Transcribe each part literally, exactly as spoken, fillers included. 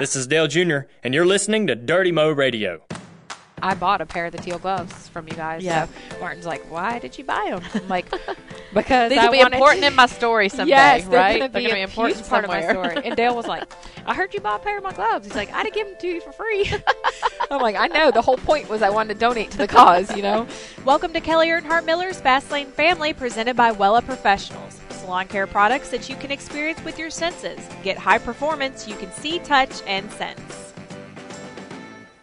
This is Dale Junior, and you're listening to Dirty Mo Radio. I bought a pair of the teal gloves from you guys. Yeah. So Martin's like, why did you buy them? I'm like, because these will be important to... in my story someday, yes, they're right? Gonna they're going to be an important part of my story. And Dale was like, I heard you buy a pair of my gloves. He's like, I'd have given them to you for free. I'm like, I know. The whole point was I wanted to donate to the cause, you know. Welcome to Kelly Earnhardt Miller's Fast Lane Family, presented by Wella Professionals. Salon care products that you can experience with your senses. Get high performance you can see, touch, and sense.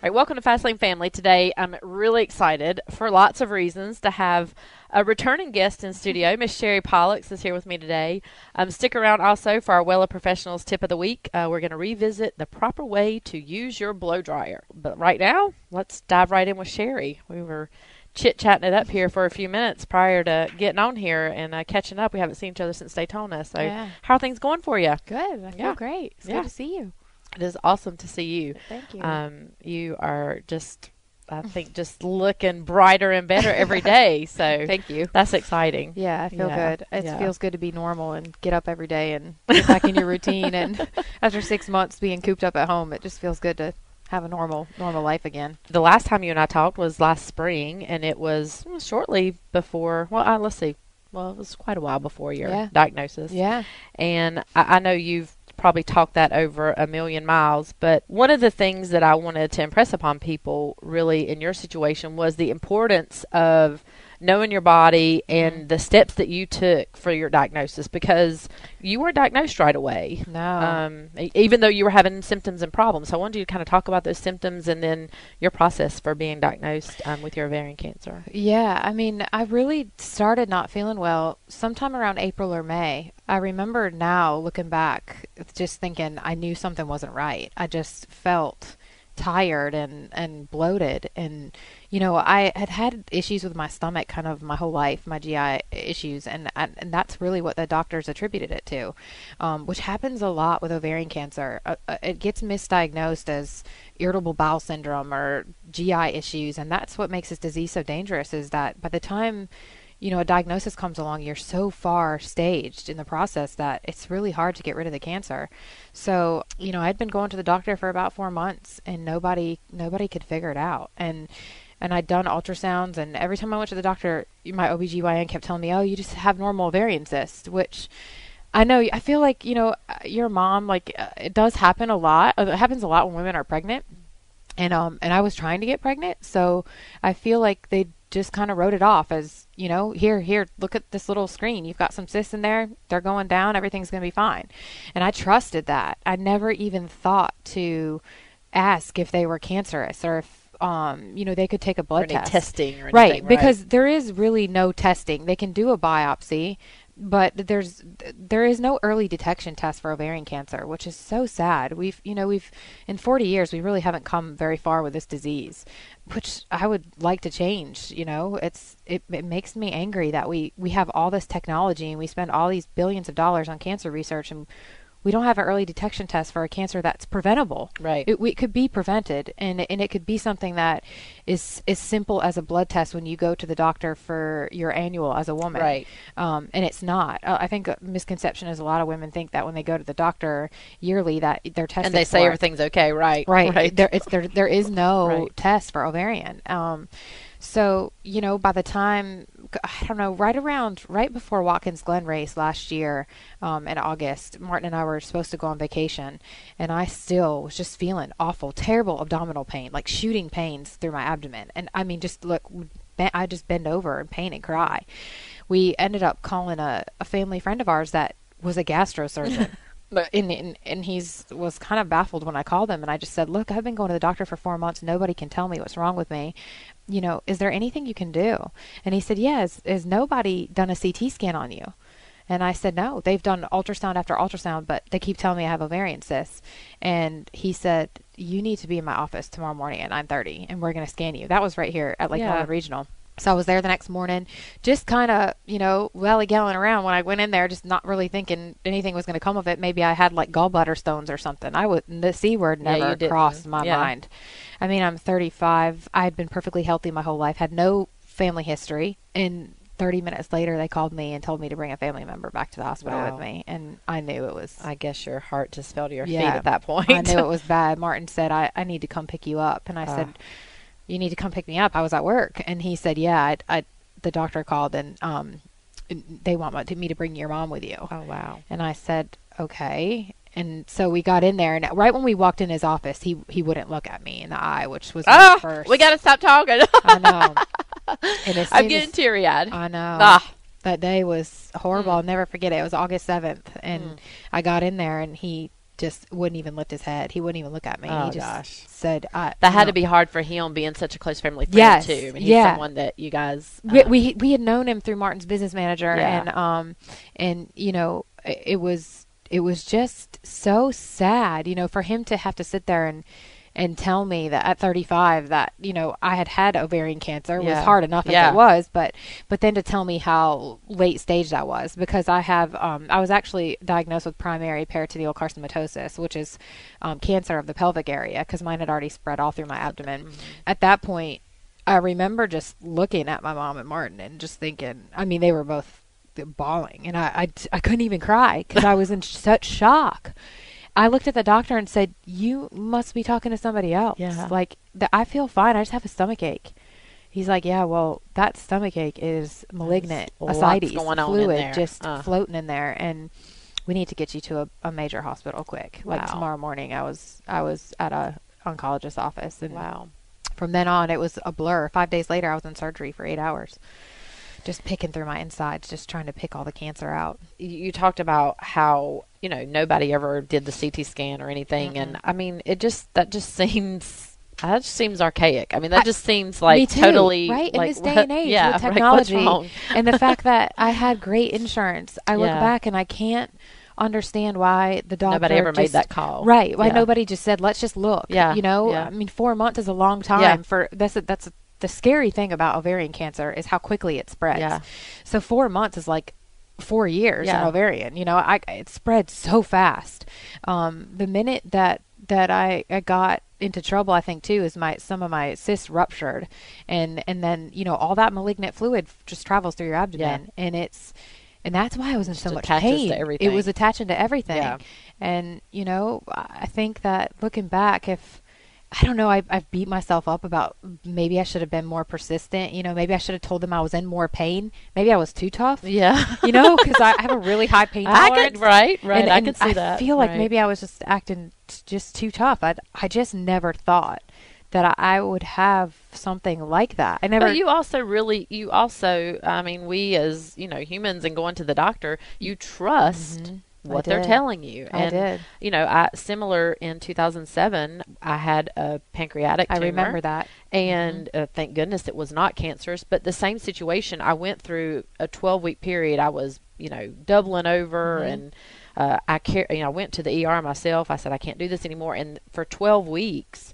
All right, welcome to Fastlane Family. Today, I'm really excited for lots of reasons to have a returning guest in studio. Miss Sherry Pollux is here with me today. Um, stick around also for our Wella Professionals Tip of the Week. Uh, we're going to revisit the proper way to use your blow dryer. But right now, let's dive right in with Sherry. We were chit-chatting it up here for a few minutes prior to getting on here and uh, catching up. We haven't seen each other since Daytona. So yeah. How are things going for you? Good. I feel yeah. great. It's yeah. good to see you. It is awesome to see you. Thank you. Um, you are just, I think, just looking brighter and better every day. So thank you. That's exciting. Yeah, I feel yeah, good. It yeah. feels good to be normal and get up every day and get back in your routine. And after six months being cooped up at home, it just feels good to have a normal, normal life again. The last time you and I talked was last spring, and it was shortly before. Well, uh, let's see. Well, it was quite a while before your yeah. diagnosis. Yeah. And I, I know you've probably talk that over a million miles, but one of the things that I wanted to impress upon people really in your situation was the importance of knowing your body and the steps that you took for your diagnosis, because you weren't diagnosed right away. No. Um, even though you were having symptoms and problems. So I wanted you to kind of talk about those symptoms and then your process for being diagnosed um, with your ovarian cancer. Yeah. I mean, I really started not feeling well sometime around April or May. I remember now looking back, just thinking I knew something wasn't right. I just felt tired and and bloated, and you know, I had had issues with my stomach kind of my whole life, my G I issues, and and that's really what the doctors attributed it to, um, which happens a lot with ovarian cancer. Uh, it gets misdiagnosed as irritable bowel syndrome or G I issues, and that's what makes this disease so dangerous, is that by the time, you know, a diagnosis comes along, you're so far staged in the process that it's really hard to get rid of the cancer. So, you know, I'd been going to the doctor for about four months and nobody, nobody could figure it out. And, and I'd done ultrasounds, and every time I went to the doctor, my O B G Y N kept telling me, oh, you just have normal ovarian cysts, which I know, I feel like, you know, your mom, like it does happen a lot. It happens a lot when women are pregnant, and, um, and I was trying to get pregnant. So I feel like they just kind of wrote it off as, you know, here, here, look at this little screen. You've got some cysts in there. They're going down. Everything's going to be fine. And I trusted that. I never even thought to ask if they were cancerous or if, um, you know, they could take a blood or test. Testing or anything, right. Because right. there is really no testing. They can do a biopsy, but there's, there is no early detection test for ovarian cancer, which is so sad. We've, you know, we've, in forty years, we really haven't come very far with this disease, which I would like to change. You know, it's, it, it makes me angry that we, we have all this technology and we spend all these billions of dollars on cancer research, and we don't have an early detection test for a cancer that's preventable. Right. It, it could be prevented, and and it could be something that is as simple as a blood test when you go to the doctor for your annual as a woman. Right. Um, and it's not. Uh, I think a misconception is a lot of women think that when they go to the doctor yearly that they're tested and they for say it. Everything's okay. Right. Right. Right. There, it's, there, there is no right. test for ovarian. Um, so, you know, by the time, I don't know, right around, right before Watkins Glen race last year, um, in August, Martin and I were supposed to go on vacation, and I still was just feeling awful, terrible abdominal pain, like shooting pains through my abdomen. And I mean, just look, I just bend over in pain and cry. We ended up calling a, a family friend of ours that was a gastrosurgeon. But and, and, and he's was kind of baffled when I called him, and I just said, look, I've been going to the doctor for four months. Nobody can tell me what's wrong with me. You know, is there anything you can do? And he said, yes. Has nobody done a C T scan on you? And I said, no, they've done ultrasound after ultrasound, but they keep telling me I have ovarian cysts. And he said, you need to be in my office tomorrow morning at nine thirty, and we're going to scan you. That was right here at Lake Norman yeah. Regional. So I was there the next morning, just kind of, you know, lally-galling around when I went in there, just not really thinking anything was going to come of it. Maybe I had like gallbladder stones or something. I would, the C word never yeah, crossed my yeah. mind. I mean, I'm thirty-five. I had been perfectly healthy my whole life, had no family history, and thirty minutes later, they called me and told me to bring a family member back to the hospital wow. with me. And I knew it was... I guess your heart just fell to your yeah, feet at that point. I knew it was bad. Martin said, I, I need to come pick you up. And I uh. said, you need to come pick me up. I was at work. And he said, yeah, I, I, the doctor called and um, they want me to bring your mom with you. Oh, wow. And I said, okay. And so we got in there, and right when we walked in his office, he he wouldn't look at me in the eye, which was oh, my first. We got to stop talking. I know. And I'm getting teary-eyed. I know. Ah. That day was horrible. Mm. I'll never forget it. It was August seventh, and mm. I got in there, and he just wouldn't even lift his head. He wouldn't even look at me. Oh, he just gosh. said, I, that had know. to be hard for him being such a close family friend, yes, too. I mean, he's yeah. someone that you guys. Um, we, we, we had known him through Martin's business manager, yeah. and, um, and, you know, it, it was. It was just so sad, you know, for him to have to sit there and, and tell me that at thirty-five that, you know, I had had ovarian cancer yeah. was hard enough yeah. as it was, but, but then to tell me how late stage that was, because I have, um, I was actually diagnosed with primary peritoneal carcinomatosis, which is, um, cancer of the pelvic area. 'Cause mine had already spread all through my abdomen mm-hmm. at that point. I remember just looking at my mom and Martin and just thinking, I mean, they were both bawling, and I, I, I couldn't even cry because I was in such shock. I looked at the doctor and said, you must be talking to somebody else. Yeah. Like, the, I feel fine. I just have a stomach ache. He's like, yeah, well, that stomach ache is malignant ascites, fluid just uh. floating in there, and we need to get you to a, a major hospital quick. Wow. Like tomorrow morning, I was I was at a oncologist's office, and wow. from then on, it was a blur. Five days later, I was in surgery for eight hours. Just picking through my insides, just trying to pick all the cancer out. You talked about how, you know, nobody ever did the C T scan or anything. Mm-mm. And I mean, it just, that just seems, that just seems archaic. I mean, that I, just seems like me too, totally. Right? Like, in this day what, and age yeah, with technology. Like, what's wrong? And the fact that I had great insurance, I look yeah. back and I can't understand why the doctor nobody ever just, made that call. Right. Why yeah. nobody just said, let's just look. Yeah. You know, yeah. I mean, four months is a long time yeah. for, that's a, that's a, the scary thing about ovarian cancer is how quickly it spreads. Yeah. So four months is like four years yeah. in ovarian. You know, I, it spreads so fast. Um, the minute that that I, I got into trouble, I think too, is my some of my cysts ruptured, and and then you know all that malignant fluid just travels through your abdomen, yeah. and it's and that's why I was in so much pain. It was attaching to everything, yeah. and you know I think that looking back, if I don't know. I, I've beat myself up about maybe I should have been more persistent. You know, maybe I should have told them I was in more pain. Maybe I was too tough. Yeah. You know, because I have a really high pain tolerance. I could, right, right. And, I and could see I that. I feel like right. maybe I was just acting t- just too tough. I I just never thought that I, I would have something like that. I never. But you also really, you also, I mean, we as, you know, humans and going to the doctor, you trust mm-hmm. what they're telling you. I and did. You know, I similar in two thousand seven I had a pancreatic tumor. I remember that. And mm-hmm. uh, thank goodness it was not cancerous, but the same situation. I went through a twelve week period. I was, you know, doubling over mm-hmm. and uh, I car- you know, I went to the E R myself. I said I can't do this anymore, and for twelve weeks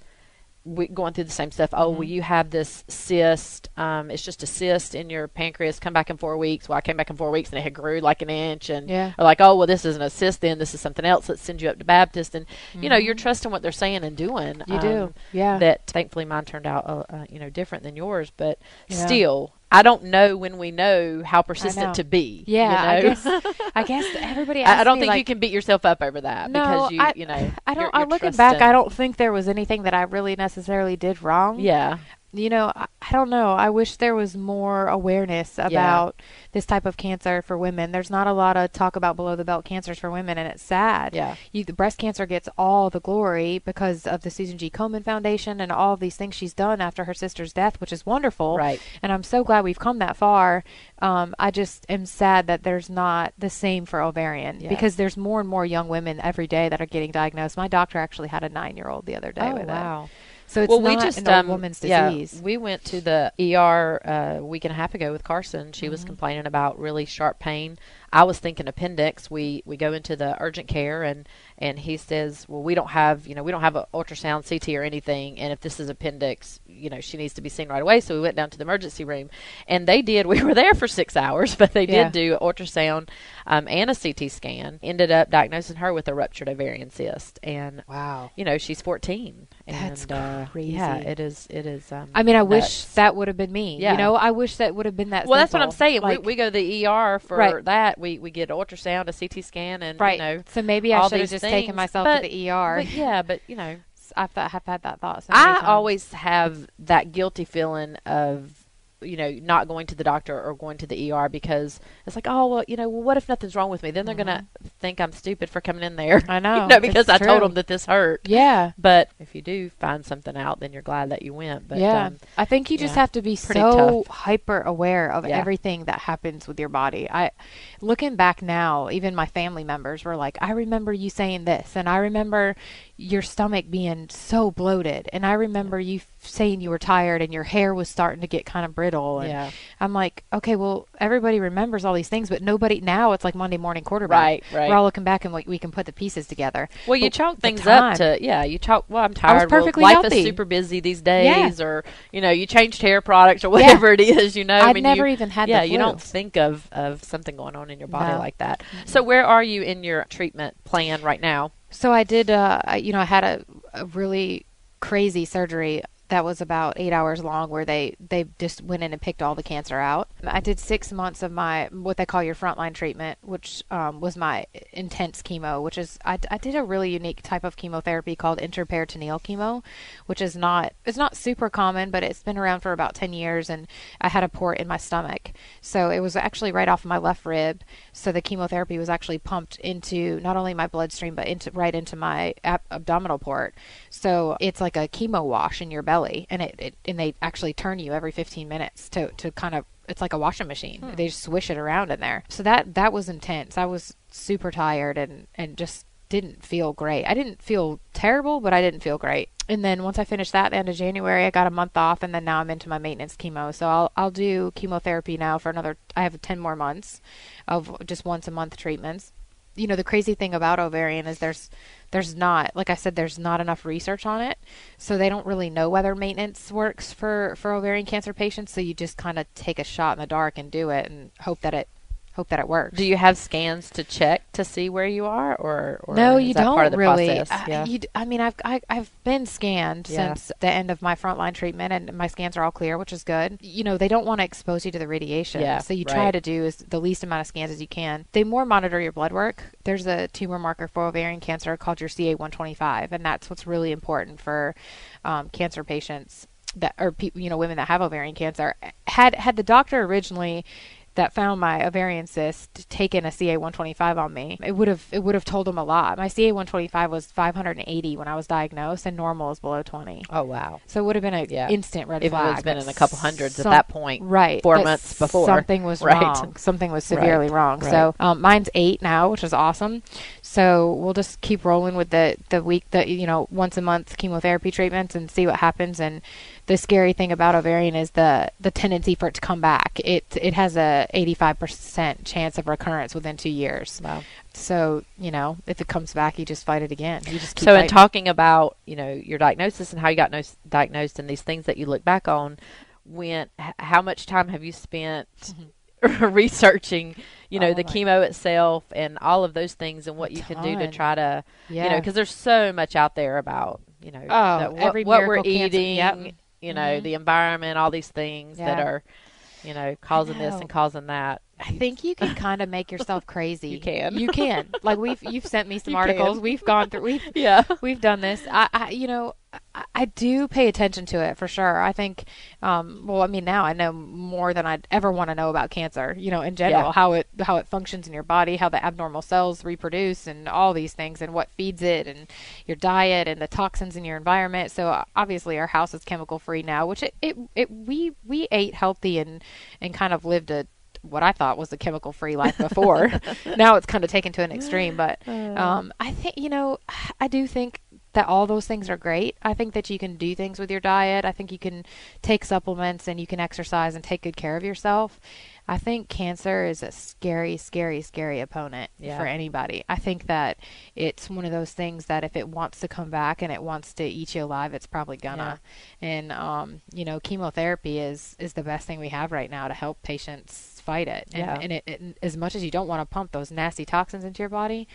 we going through the same stuff. Oh, mm-hmm. well, you have this cyst. Um, it's just a cyst in your pancreas. Come back in four weeks. Well, I came back in four weeks and it had grew like an inch. And yeah. they're like, oh, well, this isn't a cyst then. This is something else. Let's send you up to Baptist. And, mm-hmm. you know, you're trusting what they're saying and doing. You um, do. Yeah. That thankfully mine turned out, uh, uh, you know, different than yours. But yeah. still, I don't know when we know how persistent know. to be. Yeah. You know? I, guess, I guess everybody asks I don't me, think like, you can beat yourself up over that. No, because you, I, you know, I don't, you're, you're I'm looking trusting. back, I don't think there was anything that I really necessarily did wrong. Yeah. You know, I, I don't know. I wish there was more awareness about yeah. this type of cancer for women. There's not a lot of talk about below the belt cancers for women, and it's sad. Yeah. You, the breast cancer gets all the glory because of the Susan G. Komen Foundation and all of these things she's done after her sister's death, which is wonderful. Right. And I'm so glad we've come that far. Um, I just am sad that there's not the same for ovarian yeah. because there's more and more young women every day that are getting diagnosed. My doctor actually had a nine-year-old the other day oh, with wow. it. So it's well, not we just, an um, old woman's disease. Yeah, we went to the E R uh, a week and a half ago with Carson. She mm-hmm. was complaining about really sharp pain. I was thinking appendix. We we go into the urgent care, and and he says, well, we don't have, you know, we don't have an ultrasound, C T, or anything, and if this is appendix, you know, she needs to be seen right away. So we went down to the emergency room, and they did. We were there for six hours, but they yeah. did do ultrasound um, and a C T scan. Ended up diagnosing her with a ruptured ovarian cyst, and wow, you know, she's fourteen. That's and, uh, crazy. Yeah, it is. It is. Um, I mean, I nuts. wish that would have been me. Yeah. You know, I wish that would have been that. Well, simple. That's what I'm saying. Like, we, we go to the E R for right. that. We we get ultrasound, a C T scan, and right. you know. So maybe I should have just things. taken myself but, to the E R. But yeah, but you know, I've th- have had that thought. So I times. always have that guilty feeling of, you know, not going to the doctor or going to the E R, because it's like, oh, well, you know, well, what if nothing's wrong with me? Then they're mm-hmm. going to think I'm stupid for coming in there. I know. You know, because I true. told them that this hurt. Yeah. But if you do find something out, then you're glad that you went. But yeah. Um, I think you yeah, just have to be so tough. hyper aware of yeah. everything that happens with your body. I, looking back now, even my family members were like, I remember you saying this, and I remember your stomach being so bloated, and I remember yeah. you saying you were tired and your hair was starting to get kind of brittle, and yeah. I'm like, okay, well, everybody remembers all these things, but nobody now. It's like Monday morning quarterback. Right, right. We're all looking back and we, we can put the pieces together. Well, you but chalk things time, up to yeah. You chalk. Well, I'm tired. I was perfectly well, life healthy. is super busy these days, yeah. or you know, you changed hair products or whatever yeah. it is. You know, I'd I mean, never you, even had. Yeah, the flu. You don't think of of something going on in your body no. like that. Mm-hmm. So, where are you in your treatment plan right now? So I did. Uh, I, you know, I had a, a really crazy surgery that was about eight hours long, where they, they just went in and picked all the cancer out. I did six months of my, what they call your frontline treatment, which um, was my intense chemo, which is, I, I did a really unique type of chemotherapy called interperitoneal chemo, which is not, it's not super common, but it's been around for about ten years, and I had a port in my stomach. So it was actually right off my left rib. So the chemotherapy was actually pumped into not only my bloodstream, but into right into my ab- abdominal port. So it's like a chemo wash in your belly. And it, it and they actually turn you every fifteen minutes to, to kind of, it's like a washing machine. Hmm. They just swish it around in there. So that, that was intense. I was super tired and, and just didn't feel great. I didn't feel terrible, but I didn't feel great. And then once I finished that, the end of January, I got a month off, and then now I'm into my maintenance chemo. So I'll I'll do chemotherapy now for another, I have ten more months of just once a month treatments. You know, the crazy thing about ovarian is there's there's not, like I said, there's not enough research on it. So they don't really know whether maintenance works for, for ovarian cancer patients. So you just kind of take a shot in the dark and do it and hope that it hope that it works. Do you have scans to check to see where you are, or, or no, you don't part of the really. Process? I, yeah. you, I mean, I've I, I've been scanned yeah. since the end of my frontline treatment, and my scans are all clear, which is good. You know, they don't want to expose you to the radiation, yeah, so you right. try to do is the least amount of scans as you can. They more monitor your blood work. There's a tumor marker for ovarian cancer called your C A one twenty-five, and that's what's really important for um, cancer patients that or pe- you know women that have ovarian cancer. Had had the doctor originally that found my ovarian cyst taken a C A one twenty-five on me, it would have it would have told them a lot. My C A one twenty-five was five hundred eighty when I was diagnosed, and normal is below twenty. Oh wow! So it would have been an yeah. instant red if flag. It would have been in a couple hundreds some, at that point, right? Four months before, something was right. wrong. Something was severely right. wrong. Right. So um, mine's eight now, which is awesome. So we'll just keep rolling with the the week that you know once a month chemotherapy treatments and see what happens. And the scary thing about ovarian is the, the tendency for it to come back. It it has a eighty-five percent chance of recurrence within two years. Wow. So, you know, if it comes back, you just fight it again. You just keep So fighting. In talking about, you know, your diagnosis and how you got no- diagnosed and these things that you look back on, when h- how much time have you spent mm-hmm. researching, you know, oh, the chemo God. itself and all of those things and what you can do to try to, yeah. you know, because there's so much out there about, you know, oh, the, what, every what we're cancer. eating. Yep. You know, mm-hmm. the environment, all these things yeah. that are, you know, causing know. this and causing that. I think you can kind of make yourself crazy. You can. You can. Like we've, you've sent me some you articles. Can. We've gone through, we've, yeah. we've done this. I, I you know, I, I do pay attention to it for sure. I think, um, well, I mean, now I know more than I'd ever want to know about cancer, you know, in general, yeah. how it, how it functions in your body, how the abnormal cells reproduce and all these things and what feeds it and your diet and the toxins in your environment. So obviously our house is chemical free now, which it, it, it we, we ate healthy and, and kind of lived a, what I thought was a chemical free life before. Now it's kind of taken to an extreme, but, um, I think, you know, I do think that all those things are great. I think that you can do things with your diet. I think you can take supplements and you can exercise and take good care of yourself. I think cancer is a scary, scary, scary opponent yeah. for anybody. I think that it's one of those things that if it wants to come back and it wants to eat you alive, it's probably gonna. Yeah. And, um, you know, chemotherapy is, is the best thing we have right now to help patients fight it. And, yeah. and it, it, as much as you don't want to pump those nasty toxins into your body,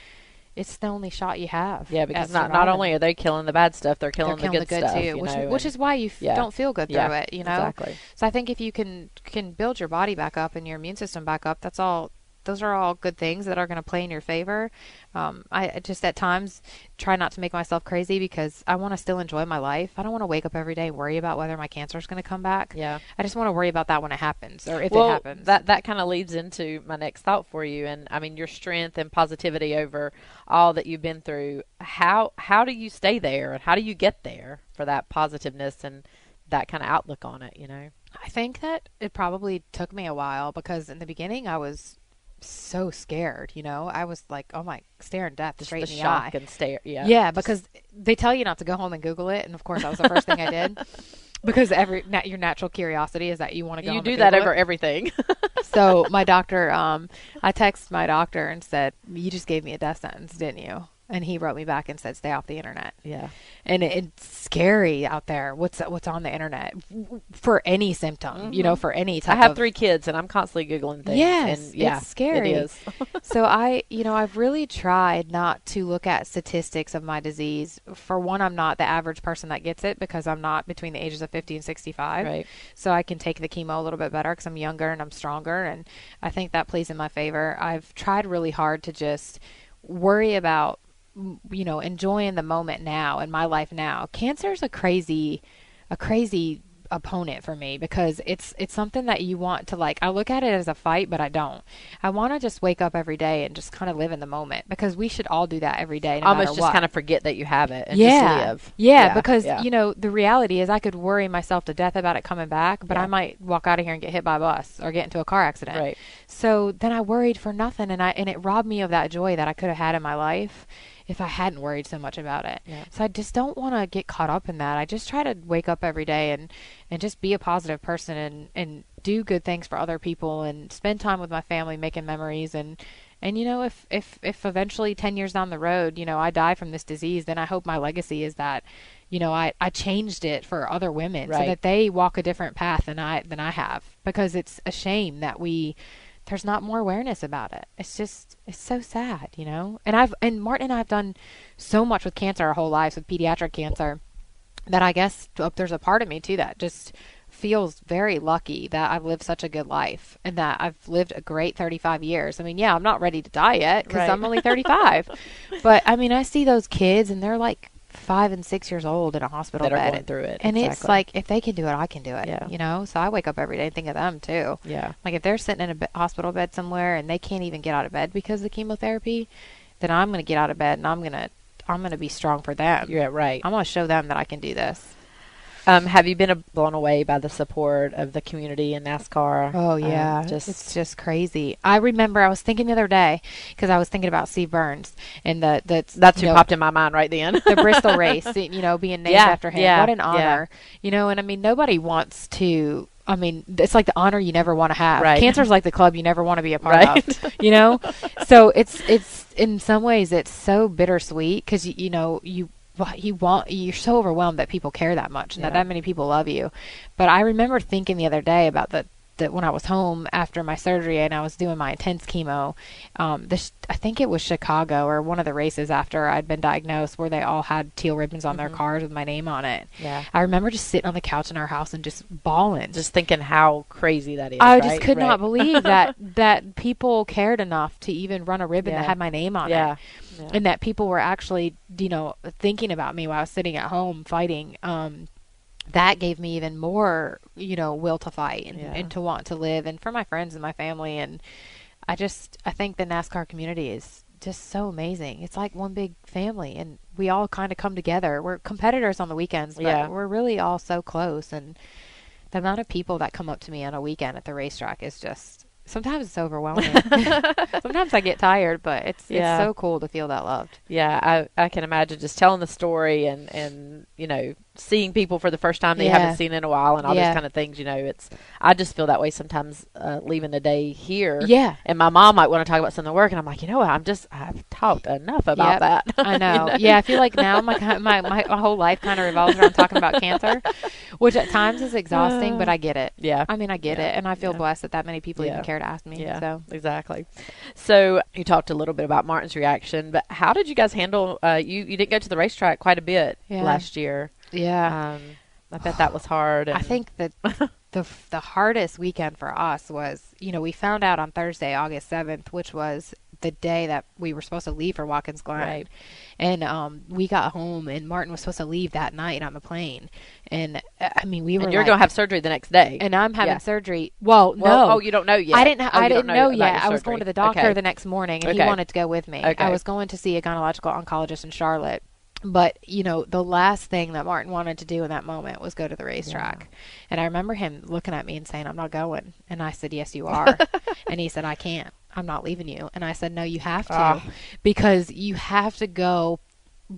it's the only shot you have. Yeah, because not, not only are they killing the bad stuff, they're killing, they're killing the, good the good stuff. Too, which, know, which is why you f- yeah. don't feel good through yeah, it, you know? Exactly. So I think if you can can build your body back up and your immune system back up, that's all. Those are all good things that are going to play in your favor. Um, I just at times try not to make myself crazy because I want to still enjoy my life. I don't want to wake up every day and worry about whether my cancer is going to come back. Yeah. I just want to worry about that when it happens or if well, it happens. That, that kind of leads into my next thought for you. And I mean, your strength and positivity over all that you've been through. How, how do you stay there and how do you get there for that positiveness and that kind of outlook on it? You know, I think that it probably took me a while because in the beginning I was so scared, you know, I was like, oh my, staring death just straight the in the shock eye. And stare, yeah, yeah, just... because they tell you not to go home and Google it, and of course that was the first thing I did because every na- your natural curiosity is that you want to go. You home do and that over it. Everything. So my doctor, um, I texted my doctor and said, "You just gave me a death sentence, didn't you?" And he wrote me back and said, "Stay off the internet." Yeah, and it, it's scary out there. What's what's on the internet for any symptom? Mm-hmm. You know, for any type. I have of... three kids, and I'm constantly Googling things. Yes, and yeah, it's scary. It is. So I, you know, I've really tried not to look at statistics of my disease. For one, I'm not the average person that gets it because I'm not between the ages of fifty and sixty-five. Right. So I can take the chemo a little bit better because I'm younger and I'm stronger, and I think that plays in my favor. I've tried really hard to just worry about, you know, enjoying the moment now in my life now. Cancer is a crazy, a crazy opponent for me because it's, it's something that you want to like, I look at it as a fight, but I don't. I want to just wake up every day and just kind of live in the moment because we should all do that every day. No Almost just what. Kind of forget that you have it and yeah. just live. Yeah. yeah because, yeah. you know, the reality is I could worry myself to death about it coming back, but yeah. I might walk out of here and get hit by a bus or get into a car accident. Right. So then I worried for nothing and I, and it robbed me of that joy that I could have had in my life if I hadn't worried so much about it. Yeah. So I just don't want to get caught up in that. I just try to wake up every day and, and just be a positive person and, and do good things for other people and spend time with my family, making memories. And, and you know, if, if, if eventually ten years down the road, you know, I die from this disease, then I hope my legacy is that, you know, I, I changed it for other women right. so that they walk a different path than I, than I have, because it's a shame that we, there's not more awareness about it. It's just, it's so sad, you know? And I've, and Martin and I have done so much with cancer our whole lives with pediatric cancer that I guess there's a part of me too that just feels very lucky that I've lived such a good life and that I've lived a great thirty-five years. I mean, yeah, I'm not ready to die yet because right. I'm only thirty-five, but I mean, I see those kids and they're like five and six years old in a hospital that bed are going through it. And exactly. It's like, if they can do it, I can do it, yeah. you know? So I wake up every day and think of them too. Yeah. Like if they're sitting in a be- hospital bed somewhere and they can't even get out of bed because of the chemotherapy, then I'm going to get out of bed and I'm going to, I'm going to be strong for them. Yeah, right. I'm going to show them that I can do this. Um, have you been blown away by the support of the community in NASCAR? Oh, yeah. Um, just it's just crazy. I remember I was thinking the other day because I was thinking about Steve Burns. And the, the that's who know, popped in my mind right then. The Bristol race, you know, being named yeah, after him. Yeah, what an honor. Yeah. You know, and I mean, nobody wants to. I mean, it's like the honor you never want to have. Right. Cancer's like the club you never want to be a part right. of, you know? So it's, it's in some ways, it's so bittersweet because, you, you know, you. you want you're so overwhelmed that people care that much and yeah. that that many people love you. But I remember thinking the other day about that that when I was home after my surgery and I was doing my intense chemo, um this I think it was Chicago or one of the races after I'd been diagnosed where they all had teal ribbons on mm-hmm. their cars with my name on it. Yeah. I remember just sitting on the couch in our house and just bawling, just thinking how crazy that is. I right? just could right. not believe that that people cared enough to even run a ribbon yeah. that had my name on yeah. it. Yeah. And that people were actually, you know, thinking about me while I was sitting at home fighting. Um, that gave me even more, you know, will to fight and, yeah. and to want to live and for my friends and my family. And I just, I think the NASCAR community is just so amazing. It's like one big family and we all kind of come together. We're competitors on the weekends, but yeah. we're really all so close. And the amount of people that come up to me on a weekend at the racetrack is just Sometimes it's overwhelming. Sometimes I get tired, but it's yeah. it's so cool to feel that loved. Yeah, I, I can imagine just telling the story and, and you know, seeing people for the first time that yeah. you haven't seen in a while and all yeah. those kind of things. You know, it's I just feel that way sometimes uh, leaving the day here. Yeah. And my mom might want to talk about something at work, and I'm like, you know what, I'm just, I've talked enough about yep. that. I know. You know. Yeah, I feel like now my, my, my whole life kind of revolves around talking about cancer, which at times is exhausting, uh, but I get it. Yeah. I mean, I get yeah. it, and I feel yeah. blessed that that many people yeah. even care to ask me. Yeah, so. Exactly. So you talked a little bit about Martin's reaction, but how did you guys handle, uh, you, you didn't go to the racetrack quite a bit yeah. last year. Yeah. Um, I bet that was hard. And I think that the the hardest weekend for us was, you know, we found out on Thursday, August seventh, which was the day that we were supposed to leave for Watkins Glen. Right. And um, we got home, and Martin was supposed to leave that night on the plane. And, I mean, we were And you're like, going to have surgery the next day. And I'm having yeah. surgery. Well, well, no. Oh, you don't know yet. I didn't ha- oh, I didn't know, know yet. I was going to the doctor okay. the next morning, and okay. he wanted to go with me. Okay. I was going to see a gynecological oncologist in Charlotte. But, you know, the last thing that Martin wanted to do in that moment was go to the racetrack. Yeah. And I remember him looking at me and saying, I'm not going. And I said, yes, you are. And he said, I can't. I'm not leaving you. And I said, no, you have to. Uh, because you have to go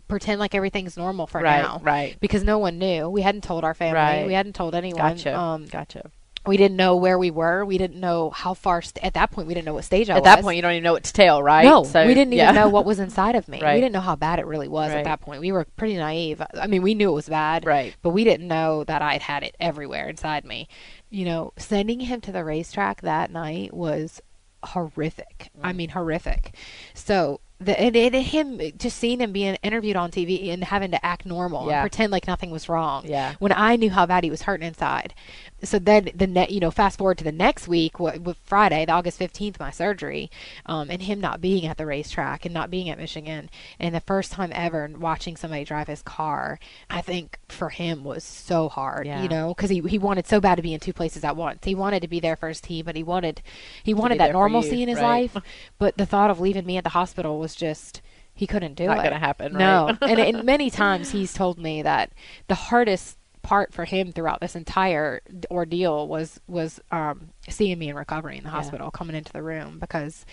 pretend like everything's normal for right, now. Right. Because no one knew. We hadn't told our family. Right. We hadn't told anyone. Gotcha. Um, gotcha. We didn't know where we were. We didn't know how far. St- at that point, we didn't know what stage I was. At that point, you don't even know what to tell, right? No, so, we didn't yeah. even know what was inside of me. Right. We didn't know how bad it really was right. at that point. We were pretty naive. I mean, we knew it was bad, right? But we didn't know that I'd had it everywhere inside me. You know, sending him to the racetrack that night was horrific. Mm. I mean, horrific. So. The, and, and him, just seeing him being interviewed on T V and having to act normal yeah. and pretend like nothing was wrong yeah. when I knew how bad he was hurting inside. So then, the ne- you know, fast forward to the next week, what, what Friday, the August fifteenth, my surgery, um, and him not being at the racetrack and not being at Michigan. And the first time ever watching somebody drive his car, I think for him was so hard, yeah. you know, because he, he wanted so bad to be in two places at once. He wanted to be there for his team, but he wanted, he wanted that normalcy you, in his right? life. But the thought of leaving me at the hospital was just he couldn't do it. Not going to happen, right? No. and, and many times he's told me that the hardest part for him throughout this entire ordeal was was um seeing me in recovery in the yeah. hospital, coming into the room, because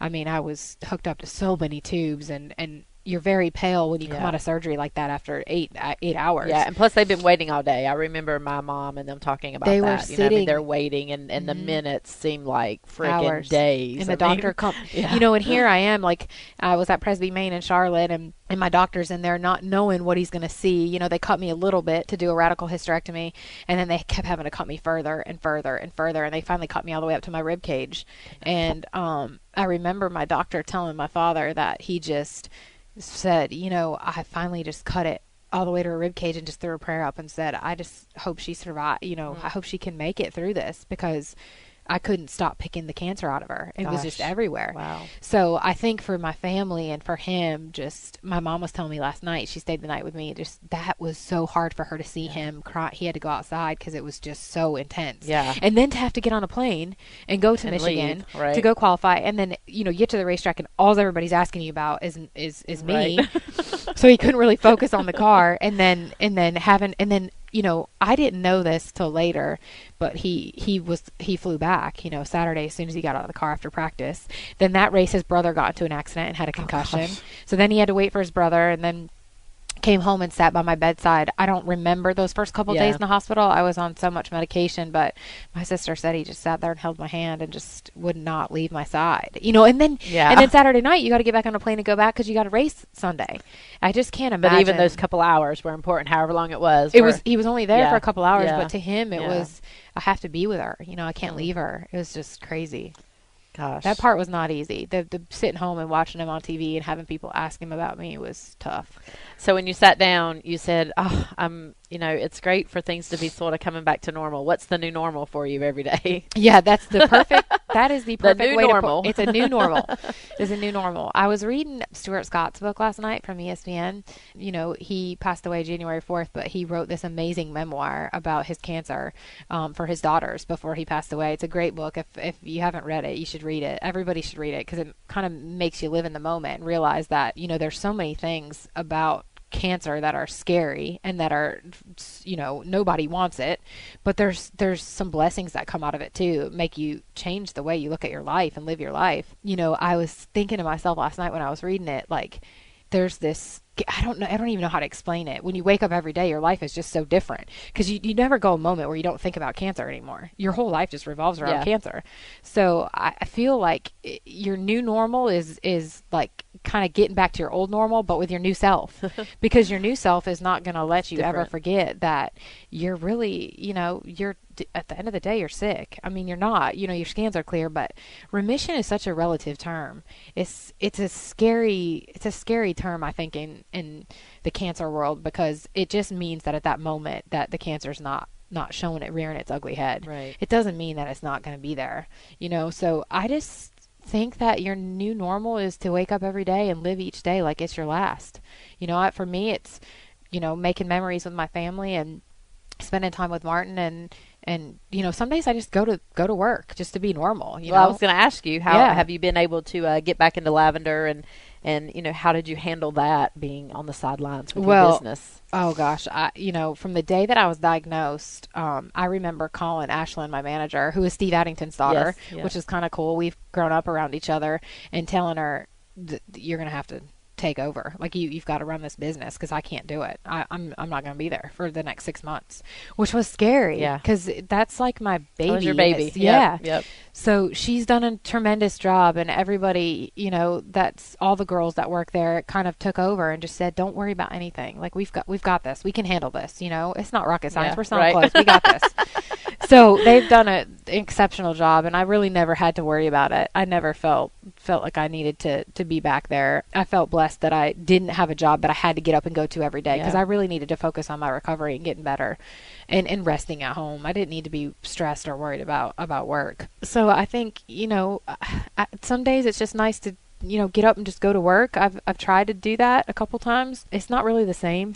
I mean I was hooked up to so many tubes, and and you're very pale when you yeah. come out of surgery like that after eight uh, eight hours. Yeah, and plus they've been waiting all day. I remember my mom and them talking about they that. Were you sitting, know, I mean, they're waiting, and, and mm-hmm. the minutes seem like freaking days. And I the mean, doctor comes, yeah. you know, and here I am, like I was at Presby, Maine in Charlotte, and, and my doctor's in there not knowing what he's going to see. You know, they cut me a little bit to do a radical hysterectomy, and then they kept having to cut me further and further and further, and they finally cut me all the way up to my rib cage. And um, I remember my doctor telling my father that he just said, you know, I finally just cut it all the way to her rib cage and just threw a prayer up and said, I just hope she survived. You know, mm. I hope she can make it through this, because I couldn't stop picking the cancer out of her. It Gosh. was just everywhere. Wow. So I think for my family and for him, just my mom was telling me last night, she stayed the night with me. Just that was so hard for her to see yeah. him cry. He had to go outside because it was just so intense. Yeah. And then to have to get on a plane and go to and Michigan leave, right. to go qualify. And then, you know, you get to the racetrack and all everybody's asking you about is, is, is me. Right. So he couldn't really focus on the car. And then, and then having, and then, you know, I didn't know this till later, but he, he was, he flew back, you know, Saturday as soon as he got out of the car after practice. Then that race, his brother got into an accident and had a concussion. Oh, so then he had to wait for his brother, and then came home and sat by my bedside. I don't remember those first couple yeah. days in the hospital. I was on so much medication, but my sister said he just sat there and held my hand and just would not leave my side. You know, and then yeah. and then Saturday night, you got to get back on a plane and go back because you got to race Sunday. I just can't imagine. But even those couple hours were important, however long it was. It for, was he was only there yeah. for a couple hours, yeah. but to him, it yeah. was, I have to be with her. You know, I can't leave her. It was just crazy. Gosh. That part was not easy. The, the sitting home and watching him on T V and having people ask him about me was tough. So when you sat down, you said, oh, I'm, you know, it's great for things to be sort of coming back to normal. What's the new normal for you every day? Yeah, that's the perfect, that is the perfect the new way normal. to put It's a new normal. It's a new normal. I was reading Stuart Scott's book last night from E S P N. You know, he passed away January fourth, but he wrote this amazing memoir about his cancer um, for his daughters before he passed away. It's a great book. If, if you haven't read it, you should read it. Everybody should read it because it kind of makes you live in the moment and realize that, you know, there's so many things about cancer that are scary and that are, you know, nobody wants it, but there's there's some blessings that come out of it too, make you change the way you look at your life and live your life. You know, I was thinking to myself last night when I was reading it, like, there's this, I don't know, I don't even know how to explain it. When you wake up every day, your life is just so different because you, you never go a moment where you don't think about cancer anymore. Your whole life just revolves around yeah. cancer. So I, I feel like your new normal is, is like kind of getting back to your old normal, but with your new self, because your new self is not going to let you different. ever forget that you're really, you know, you're at the end of the day, you're sick. I mean, you're not, you know, your scans are clear, but remission is such a relative term. It's, it's a scary, it's a scary term, I think, in, in the cancer world, because it just means that at that moment that the cancer's not, not showing it rearing its ugly head. Right. It doesn't mean that it's not going to be there, you know? So I just think that your new normal is to wake up every day and live each day like it's your last. You know, for me, it's, you know, making memories with my family and spending time with Martin, and and you know, some days I just go to go to work just to be normal, you well, know. I was going to ask you, how yeah. have you been able to uh, get back into lavender, and and you know, how did you handle that being on the sidelines with well, your business? Oh gosh, I, you know, from the day that I was diagnosed, um, I remember calling Ashlyn, my manager, who is Steve Addington's daughter, yes, yes. which is kind of cool. We've grown up around each other, and telling her, th- you're going to have to take over. Like you, you've got to run this business because I can't do it. I, I'm, I'm not going to be there for the next six months, which was scary. Yeah, because that's like my baby. That was your baby. Yep, yeah. Yep. So she's done a tremendous job, and everybody, you know, that's all the girls that work there kind of took over and just said, don't worry about anything. Like we've got, we've got this, we can handle this. You know, it's not rocket science. Yeah, we're so right. close. We got this. So they've done a, an exceptional job, and I really never had to worry about it. I never felt, felt like I needed to, to be back there. I felt blessed that I didn't have a job that I had to get up and go to every day, because yeah. I really needed to focus on my recovery and getting better and, and resting at home. I didn't need to be stressed or worried about, about work. So So I think, you know, I, some days it's just nice to, you know, get up and just go to work. I've I've tried to do that a couple times. It's not really the same.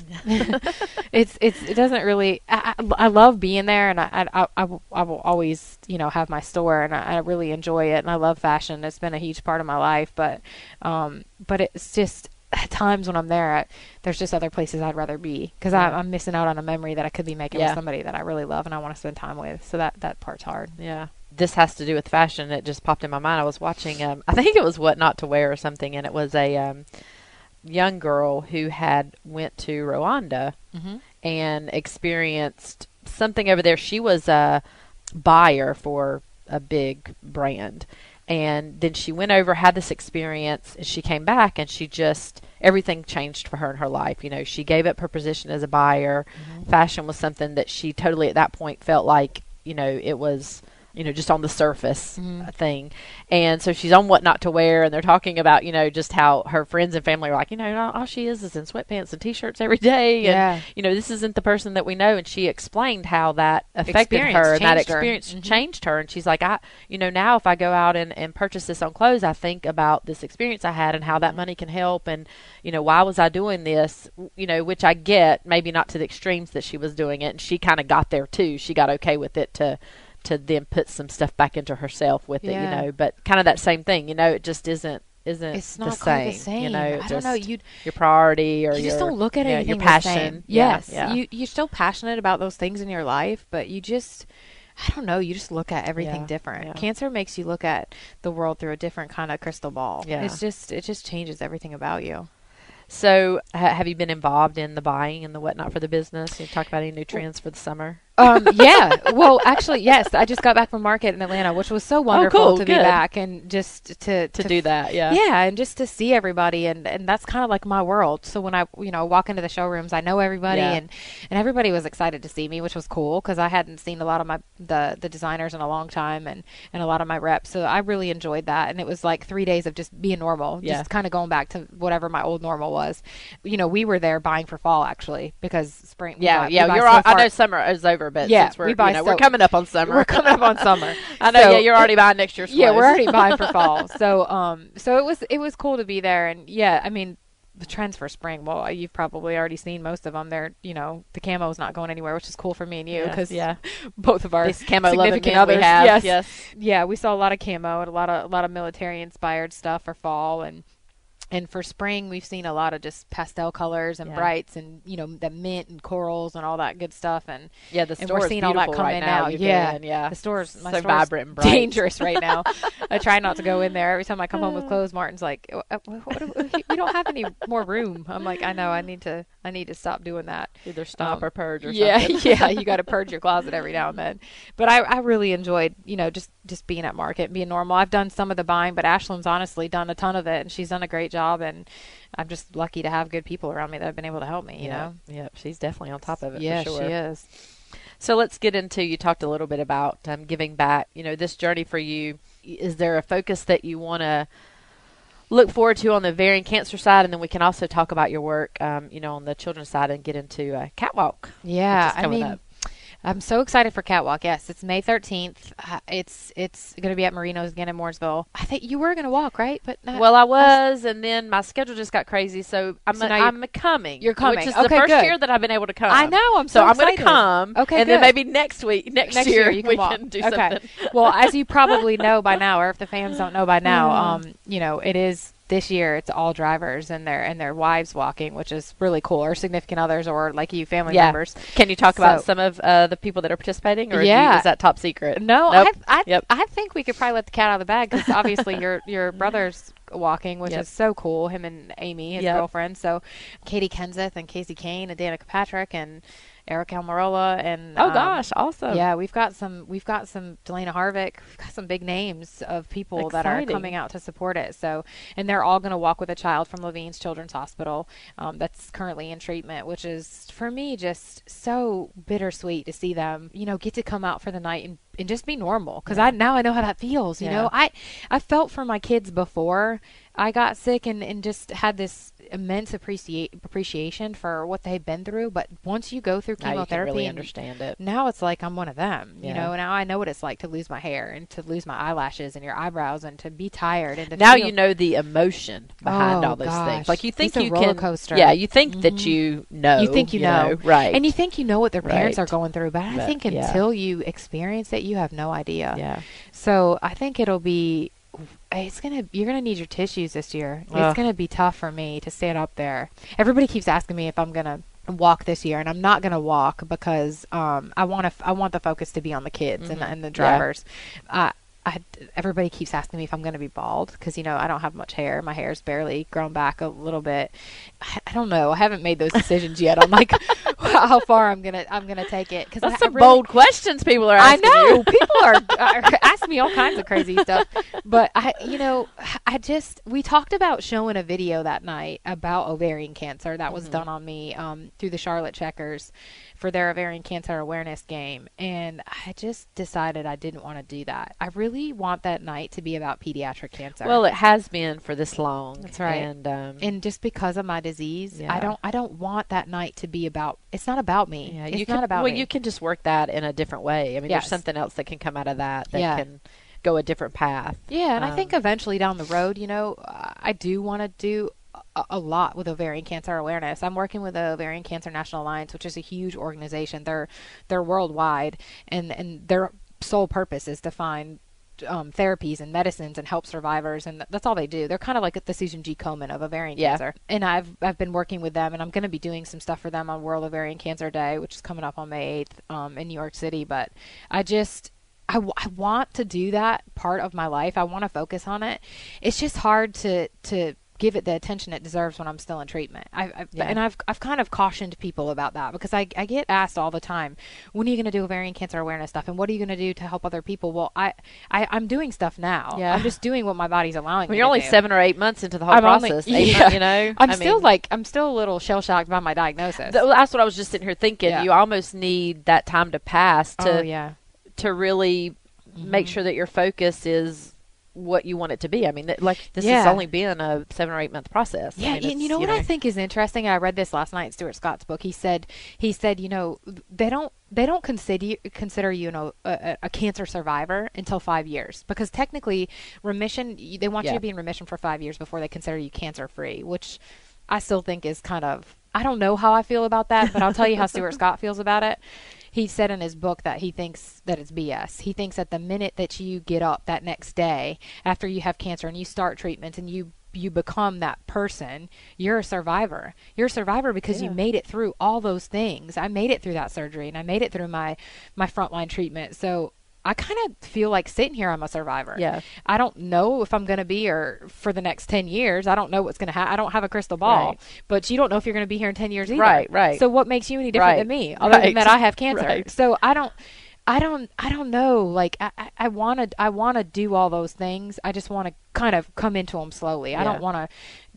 it's it's it doesn't really. I, I love being there, and I I I will, I will always, you know, have my store, and I, I really enjoy it, and I love fashion. It's been a huge part of my life, but um but it's just. At times when I'm there, I, there's just other places I'd rather be, because yeah. I'm missing out on a memory that I could be making yeah. with somebody that I really love and I want to spend time with. So that, that part's hard. Yeah. This has to do with fashion. It just popped in my mind. I was watching, um, I think it was What Not to Wear or something. And it was a um, young girl who had went to Rwanda mm-hmm. and experienced something over there. She was a buyer for a big brand. And then she went over, had this experience, and she came back, and she just, everything changed for her in her life. You know, she gave up her position as a buyer. Mm-hmm. Fashion was something that she totally at that point felt like, you know, it was, you know, just on the surface mm-hmm. thing. And so she's on What Not to Wear, and they're talking about, you know, just how her friends and family are like, you know, all she is is in sweatpants and T-shirts every day. Yeah. And, you know, this isn't the person that we know. And she explained how that affected experience her, and that experience her. Mm-hmm. changed her. And she's like, I, you know, now if I go out and, and purchase this on clothes, I think about this experience I had and how that mm-hmm. money can help. And, you know, why was I doing this? You know, which I get, maybe not to the extremes that she was doing it. And she kind of got there too. She got okay with it to, to then put some stuff back into herself with yeah. it, you know, but kind of that same thing, you know, it just isn't, isn't it's not the, same, the same, you know, I just don't know, you your priority or you your, just don't look at it, you know, your passion. Yes. Yeah, yeah. You, you're still passionate about those things in your life, but you just, I don't know, you just look at everything yeah, different. Yeah. Cancer makes you look at the world through a different kind of crystal ball. Yeah. It's just, it just changes everything about you. So ha- have you been involved in the buying and the whatnot for the business? You talk about any new trends for the summer? Um, yeah. Well, actually, yes. I just got back from market in Atlanta, which was so wonderful oh, cool, to good. be back and just to, to, to do that. Yeah. Yeah. And just to see everybody. And, and that's kind of like my world. So when I, you know, walk into the showrooms, I know everybody yeah. and, and everybody was excited to see me, which was cool. Cause I hadn't seen a lot of my, the, the designers in a long time and, and a lot of my reps. So I really enjoyed that. And it was like three days of just being normal, yeah. just kind of going back to whatever my old normal was. You know, we were there buying for fall actually, because spring. Yeah. Buy, yeah. You're all, I know summer is over. But yeah, since we're, we buy, you know, so we're coming up on summer. We're coming up on summer. I know. So, yeah, you're already buying next year's clothes. Yeah, we're already buying for fall. So, um, so it was it was cool to be there, and yeah, I mean, the trends for spring. Well, you've probably already seen most of them. They're, you know, the camo's not going anywhere, which is cool for me and you because yes, yeah, both of our this camo significant others. We have. Yes, yes, yeah, we saw a lot of camo and a lot of a lot of military inspired stuff for fall and. And for spring, we've seen a lot of just pastel colors and yeah. brights and, you know, the mint and corals and all that good stuff. And yeah, the store is beautiful all that come right in now. You yeah. Can, yeah. The store is so vibrant and bright. Dangerous right now. I try not to go in there. Every time I come home with clothes, Martin's like, what, we don't have any more room. I'm like, I know. I need to I need to stop doing that. Either stop um, or purge or yeah, something. Yeah, you got to purge your closet every now and then. But I, I really enjoyed, you know, just, just being at market and being normal. I've done some of the buying, but Ashlyn's honestly done a ton of it, and she's done a great job. job and I'm just lucky to have good people around me that have been able to help me, you yeah. know. Yep, she's definitely on top of it yeah, for sure. She is. So let's get into, you talked a little bit about um, giving back, you know, this journey for you. Is there a focus that you want to look forward to on the ovarian cancer side? And then we can also talk about your work, um, you know, on the children's side and get into uh, Catwalk. Yeah, I mean, up. I'm so excited for Catwalk. Yes, it's May thirteenth. Uh, it's it's going to be at Marino's again in Mooresville. I think you were going to walk, right? But not, well, I was, I, and then my schedule just got crazy, so I'm so a, I'm you're, coming. You're coming, which is okay, the first good. year that I've been able to come. I know. I'm so, so I'm going to come. Okay, and good. Then maybe next week, next, next year, year you can we walk. can do okay. something. Well, as you probably know by now, or if the fans don't know by now, mm. um, you know it is. This year, it's all drivers and their and their wives walking, which is really cool, or significant others, or like you, family yeah. members. Can you talk so, about some of uh, the people that are participating, or yeah. you, is that top secret? No, nope. I I, yep. I think we could probably let the cat out of the bag, because obviously your your brother's walking, which yep. is so cool. Him and Amy, his yep. girlfriend. So Katie Kenseth and Casey Kane and Danica Patrick and Eric Almirola and oh um, gosh, awesome! Yeah, we've got some, we've got some Delana Harvick, we've got some big names of people Exciting. that are coming out to support it. So, and they're all going to walk with a child from Levine's Children's Hospital um, that's currently in treatment, which is for me just so bittersweet to see them, you know, get to come out for the night and. and just be normal. Cause yeah. I, now I know how that feels. You yeah. know, I, I felt for my kids before I got sick and, and just had this immense appreciate appreciation for what they've been through. But once you go through chemotherapy, now you can really understand it. Now it's like, I'm one of them, yeah. you know, now I know what it's like to lose my hair and to lose my eyelashes and your eyebrows and to be tired. And to now, feel... you know, the emotion behind oh, all those gosh. things. Like you think it's you a roller can, coaster. yeah, you think mm-hmm. that you know, you think, you, you know. know, right. And you think, you know what their parents right. are going through. But I but, think until yeah. you experience it, you have no idea. Yeah. So I think it'll be, it's going to, you're going to need your tissues this year. Ugh. It's going to be tough for me to stand up there. Everybody keeps asking me if I'm going to walk this year, and I'm not going to walk because, um, I want to, f- I want the focus to be on the kids mm-hmm. and, and the drivers. Yeah. Uh, I, everybody keeps asking me if I'm going to be bald because, you know, I don't have much hair. My hair's barely grown back a little bit. I, I don't know. I haven't made those decisions yet. I'm like, how far I'm going to I'm gonna take it. Cause That's I, some I really, bold questions people are asking I know. You. People are, are asking me all kinds of crazy stuff. But, I, you know, I just – we talked about showing a video that night about ovarian cancer that was mm-hmm. done on me um, through the Charlotte Checkers for their ovarian cancer awareness game. And I just decided I didn't want to do that. I really want that night to be about pediatric cancer. Well, it has been for this long. That's right. And um, and just because of my disease, yeah. I don't I don't want that night to be about. It's not about me. Yeah, it's you not can, about well, me. Well, you can just work that in a different way. I mean, yes. there's something else that can come out of that that yeah. can go a different path. Yeah, and um, I think eventually down the road, you know, I do want to do a lot with ovarian cancer awareness. I'm working with the Ovarian Cancer National Alliance, which is a huge organization. They're they're worldwide, and and their sole purpose is to find Um, therapies and medicines and help survivors, and th- that's all they do. They're kind of like the Susan G. Komen of ovarian yeah. cancer. And I've I've been working with them, and I'm going to be doing some stuff for them on World Ovarian Cancer Day, which is coming up on May eighth um, in New York City. But I just I, w- I want to do that part of my life. I want to focus on it. It's just hard to to. give it the attention it deserves when I'm still in treatment. I, I yeah. And I've I've kind of cautioned people about that because I, I get asked all the time, when are you going to do ovarian cancer awareness stuff? And what are you going to do to help other people? Well, I, I, I'm doing stuff now. Yeah. I'm just doing what my body's allowing well, me to do. You're only seven or eight months into the whole I'm process. Only, eight yeah. months, you know? I'm I still mean, like, I'm still a little shell-shocked by my diagnosis. Th- that's what I was just sitting here thinking. Yeah. You almost need that time to pass to, oh, yeah. to really mm-hmm. make sure that your focus is what you want it to be. I mean, th- like this yeah. has only been a seven or eight month process. Yeah, I mean, and you know you what know. I think is interesting. I read this last night in Stuart Scott's book. He said, he said, you know, they don't they don't consider consider you know a, a cancer survivor until five years because technically remission they want yeah. you to be in remission for five years before they consider you cancer free, which I still think is kind of I don't know how I feel about that, but I'll tell you how Stuart Scott feels about it. He said in his book that he thinks that it's B S. He thinks that the minute that you get up that next day after you have cancer and you start treatment and you you become that person. You're a survivor. You're a survivor because yeah. you made it through all those things. I made it through that surgery, and I made it through my, my frontline treatment. So I kind of feel like sitting here, I'm a survivor. Yeah. I don't know if I'm going to be here for the next ten years. I don't know what's going to happen. I don't have a crystal ball, right. but you don't know if you're going to be here in ten years either. Right, right. So what makes you any different right. than me? Other right. than that I have cancer. Right. So I don't, I don't, I don't know. Like I, I want to, I want to do all those things. I just want to kind of come into them slowly. Yeah. I don't want to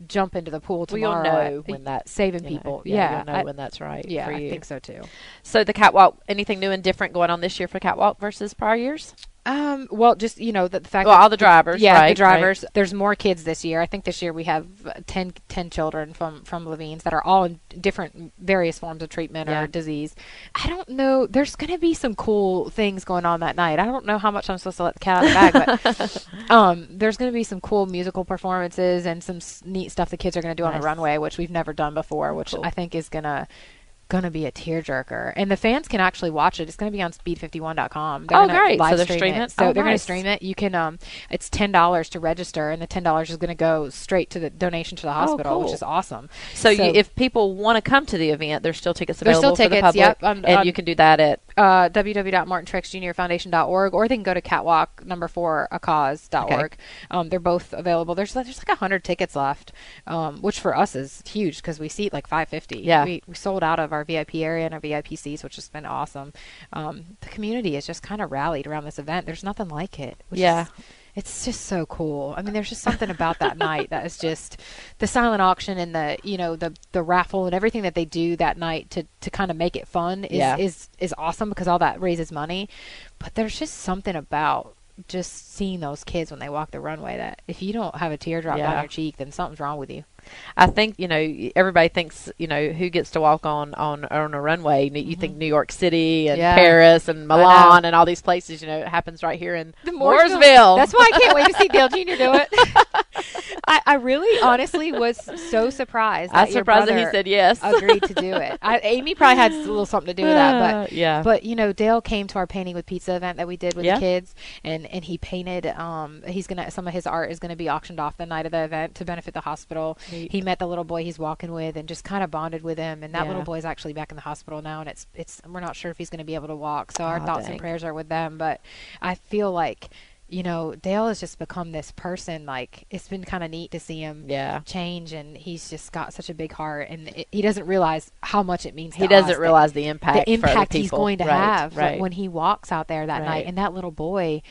jump into the pool tomorrow. Well, you'll know when that's saving people. Know, yeah, yeah. You'll know I, when that's right. Yeah, for you. I think so too. So the catwalk, anything new and different going on this year for catwalk versus prior years? Um, well, just, you know, the, the fact well, that all the drivers, yeah, right, the drivers, right. there's more kids this year. I think this year we have ten, ten children from, from Levine's that are all in different various forms of treatment yeah. or disease. I don't know. There's going to be some cool things going on that night. I don't know how much I'm supposed to let the cat out of the bag, but, um, there's going to be some cool musical performances and some s- neat stuff the kids are going to do nice. on the runway, which we've never done before, which cool. I think is going to. going to be a tearjerker, and the fans can actually watch it. It's going to be on speed fifty-one dot com. They're oh great so they're streaming it. so oh, they're nice. Going to stream it. You can um it's ten dollars to register, and the ten dollars is going to go straight to the donation to the hospital, oh, cool. which is awesome. So, so you, if people want to come to the event, there's still tickets available still tickets, for the public yep, um, and um, you can do that at uh w w w dot martin trex j r foundation dot org, or they can go to catwalk four acause dot org. Okay. Um they're both available. There's there's like one hundred tickets left, um which for us is huge because we seat like five fifty. Yeah, we, we sold out of our V I P area and our V I P seats, which has been awesome. Um, the community has just kind of rallied around this event. There's nothing like it. Which yeah. Is, it's just so cool. I mean, there's just something about that night that is just the silent auction and the, you know, the, the raffle and everything that they do that night to, to kind of make it fun is, yeah. is, is awesome because all that raises money. But there's just something about just seeing those kids when they walk the runway that if you don't have a teardrop yeah. down your cheek, then something's wrong with you. I think, you know, everybody thinks, you know, who gets to walk on, on, on a runway. You mm-hmm. think New York City and yeah. Paris and Milan and all these places, you know, it happens right here in the Mooresville. Mooresville. That's why I can't wait to see Dale Junior do it. I, I really honestly was so surprised. I was surprised that he said yes. Agreed to do it. I, Amy probably had a little something to do with that. But, yeah. but you know, Dale came to our Painting with Pizza event that we did with yeah. the kids, and, and he painted. Um, he's gonna Some of his art is going to be auctioned off the night of the event to benefit the hospital. He met the little boy he's walking with and just kind of bonded with him. And that yeah. little boy's actually back in the hospital now, and it's it's we're not sure if he's going to be able to walk. So our oh, thoughts dang. and prayers are with them. But I feel like, you know, Dale has just become this person. Like, it's been kind of neat to see him yeah. change, and he's just got such a big heart, and it, he doesn't realize how much it means to He doesn't us, realize the impact The impact for he's people. going to right, have right. when he walks out there that right. night. And that little boy...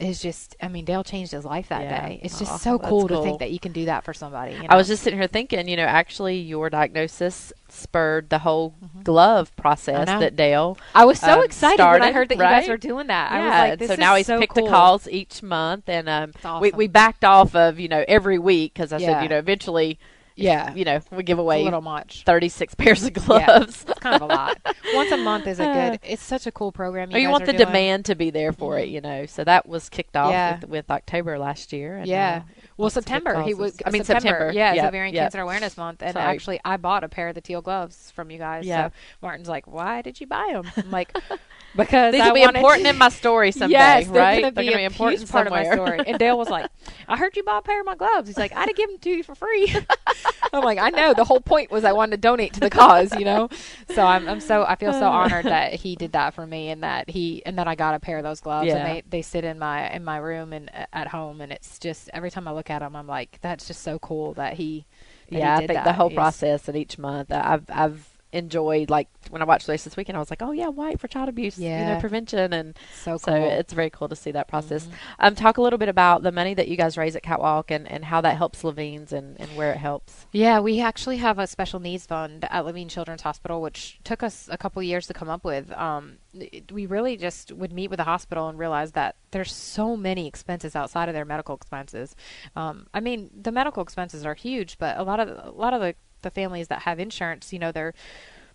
It's just, I mean, Dale changed his life that yeah. day. It's just oh, so cool, cool to think that you can do that for somebody. You know? I was just sitting here thinking, you know, actually your diagnosis spurred the whole mm-hmm. glove process that Dale I was so um, excited started, when I heard that right? you guys were doing that. Yeah. I was like, this so is now he's so picked cool. a cause each month, and um, awesome. we, we backed off of, you know, every week because I yeah. said, you know, eventually... Yeah. You know, we give away a little much. thirty-six pairs of gloves. Yeah, it's kind of a lot. Once a month is a good, it's such a cool program. You, oh, you guys want the doing. demand to be there for mm-hmm. it, you know. So that was kicked off yeah. with, with October last year. And, yeah. Uh, well, September. He was, I mean, September. September. Yeah, it's yep, Ovarian yep. Cancer Awareness Month. And so, actually, I bought a pair of the teal gloves from you guys. Yeah. So Martin's like, why did you buy them? I'm like, because these will be important in my story someday, yes, they're right? Gonna they're going to be an important part of my story. And Dale was like, I heard you bought a pair of my gloves. He's like, I did give them to you for free. I'm like, I know. The whole point was I wanted to donate to the cause, you know? So I'm, I'm so, I feel so honored that he did that for me, and that he, and that I got a pair of those gloves, yeah. and they, they sit in my, in my room and at home. And it's just, every time I look at them, I'm like, that's just so cool that he, that yeah, he did I think that. the whole He's, process at each month, I've, I've, enjoyed, like when I watched this this weekend, I was like, oh yeah, White for child abuse, yeah. you know, prevention, and so, cool. so it's very cool to see that process. Mm-hmm. Um, talk a little bit about the money that you guys raise at Catwalk, and, and how that helps Levine's, and, and where it helps. Yeah, we actually have a special needs fund at Levine's Children's Hospital, which took us a couple of years to come up with. Um, we really just would meet with the hospital and realize that there's so many expenses outside of their medical expenses. Um, I mean, the medical expenses are huge, but a lot of a lot of the the families that have insurance, you know, they're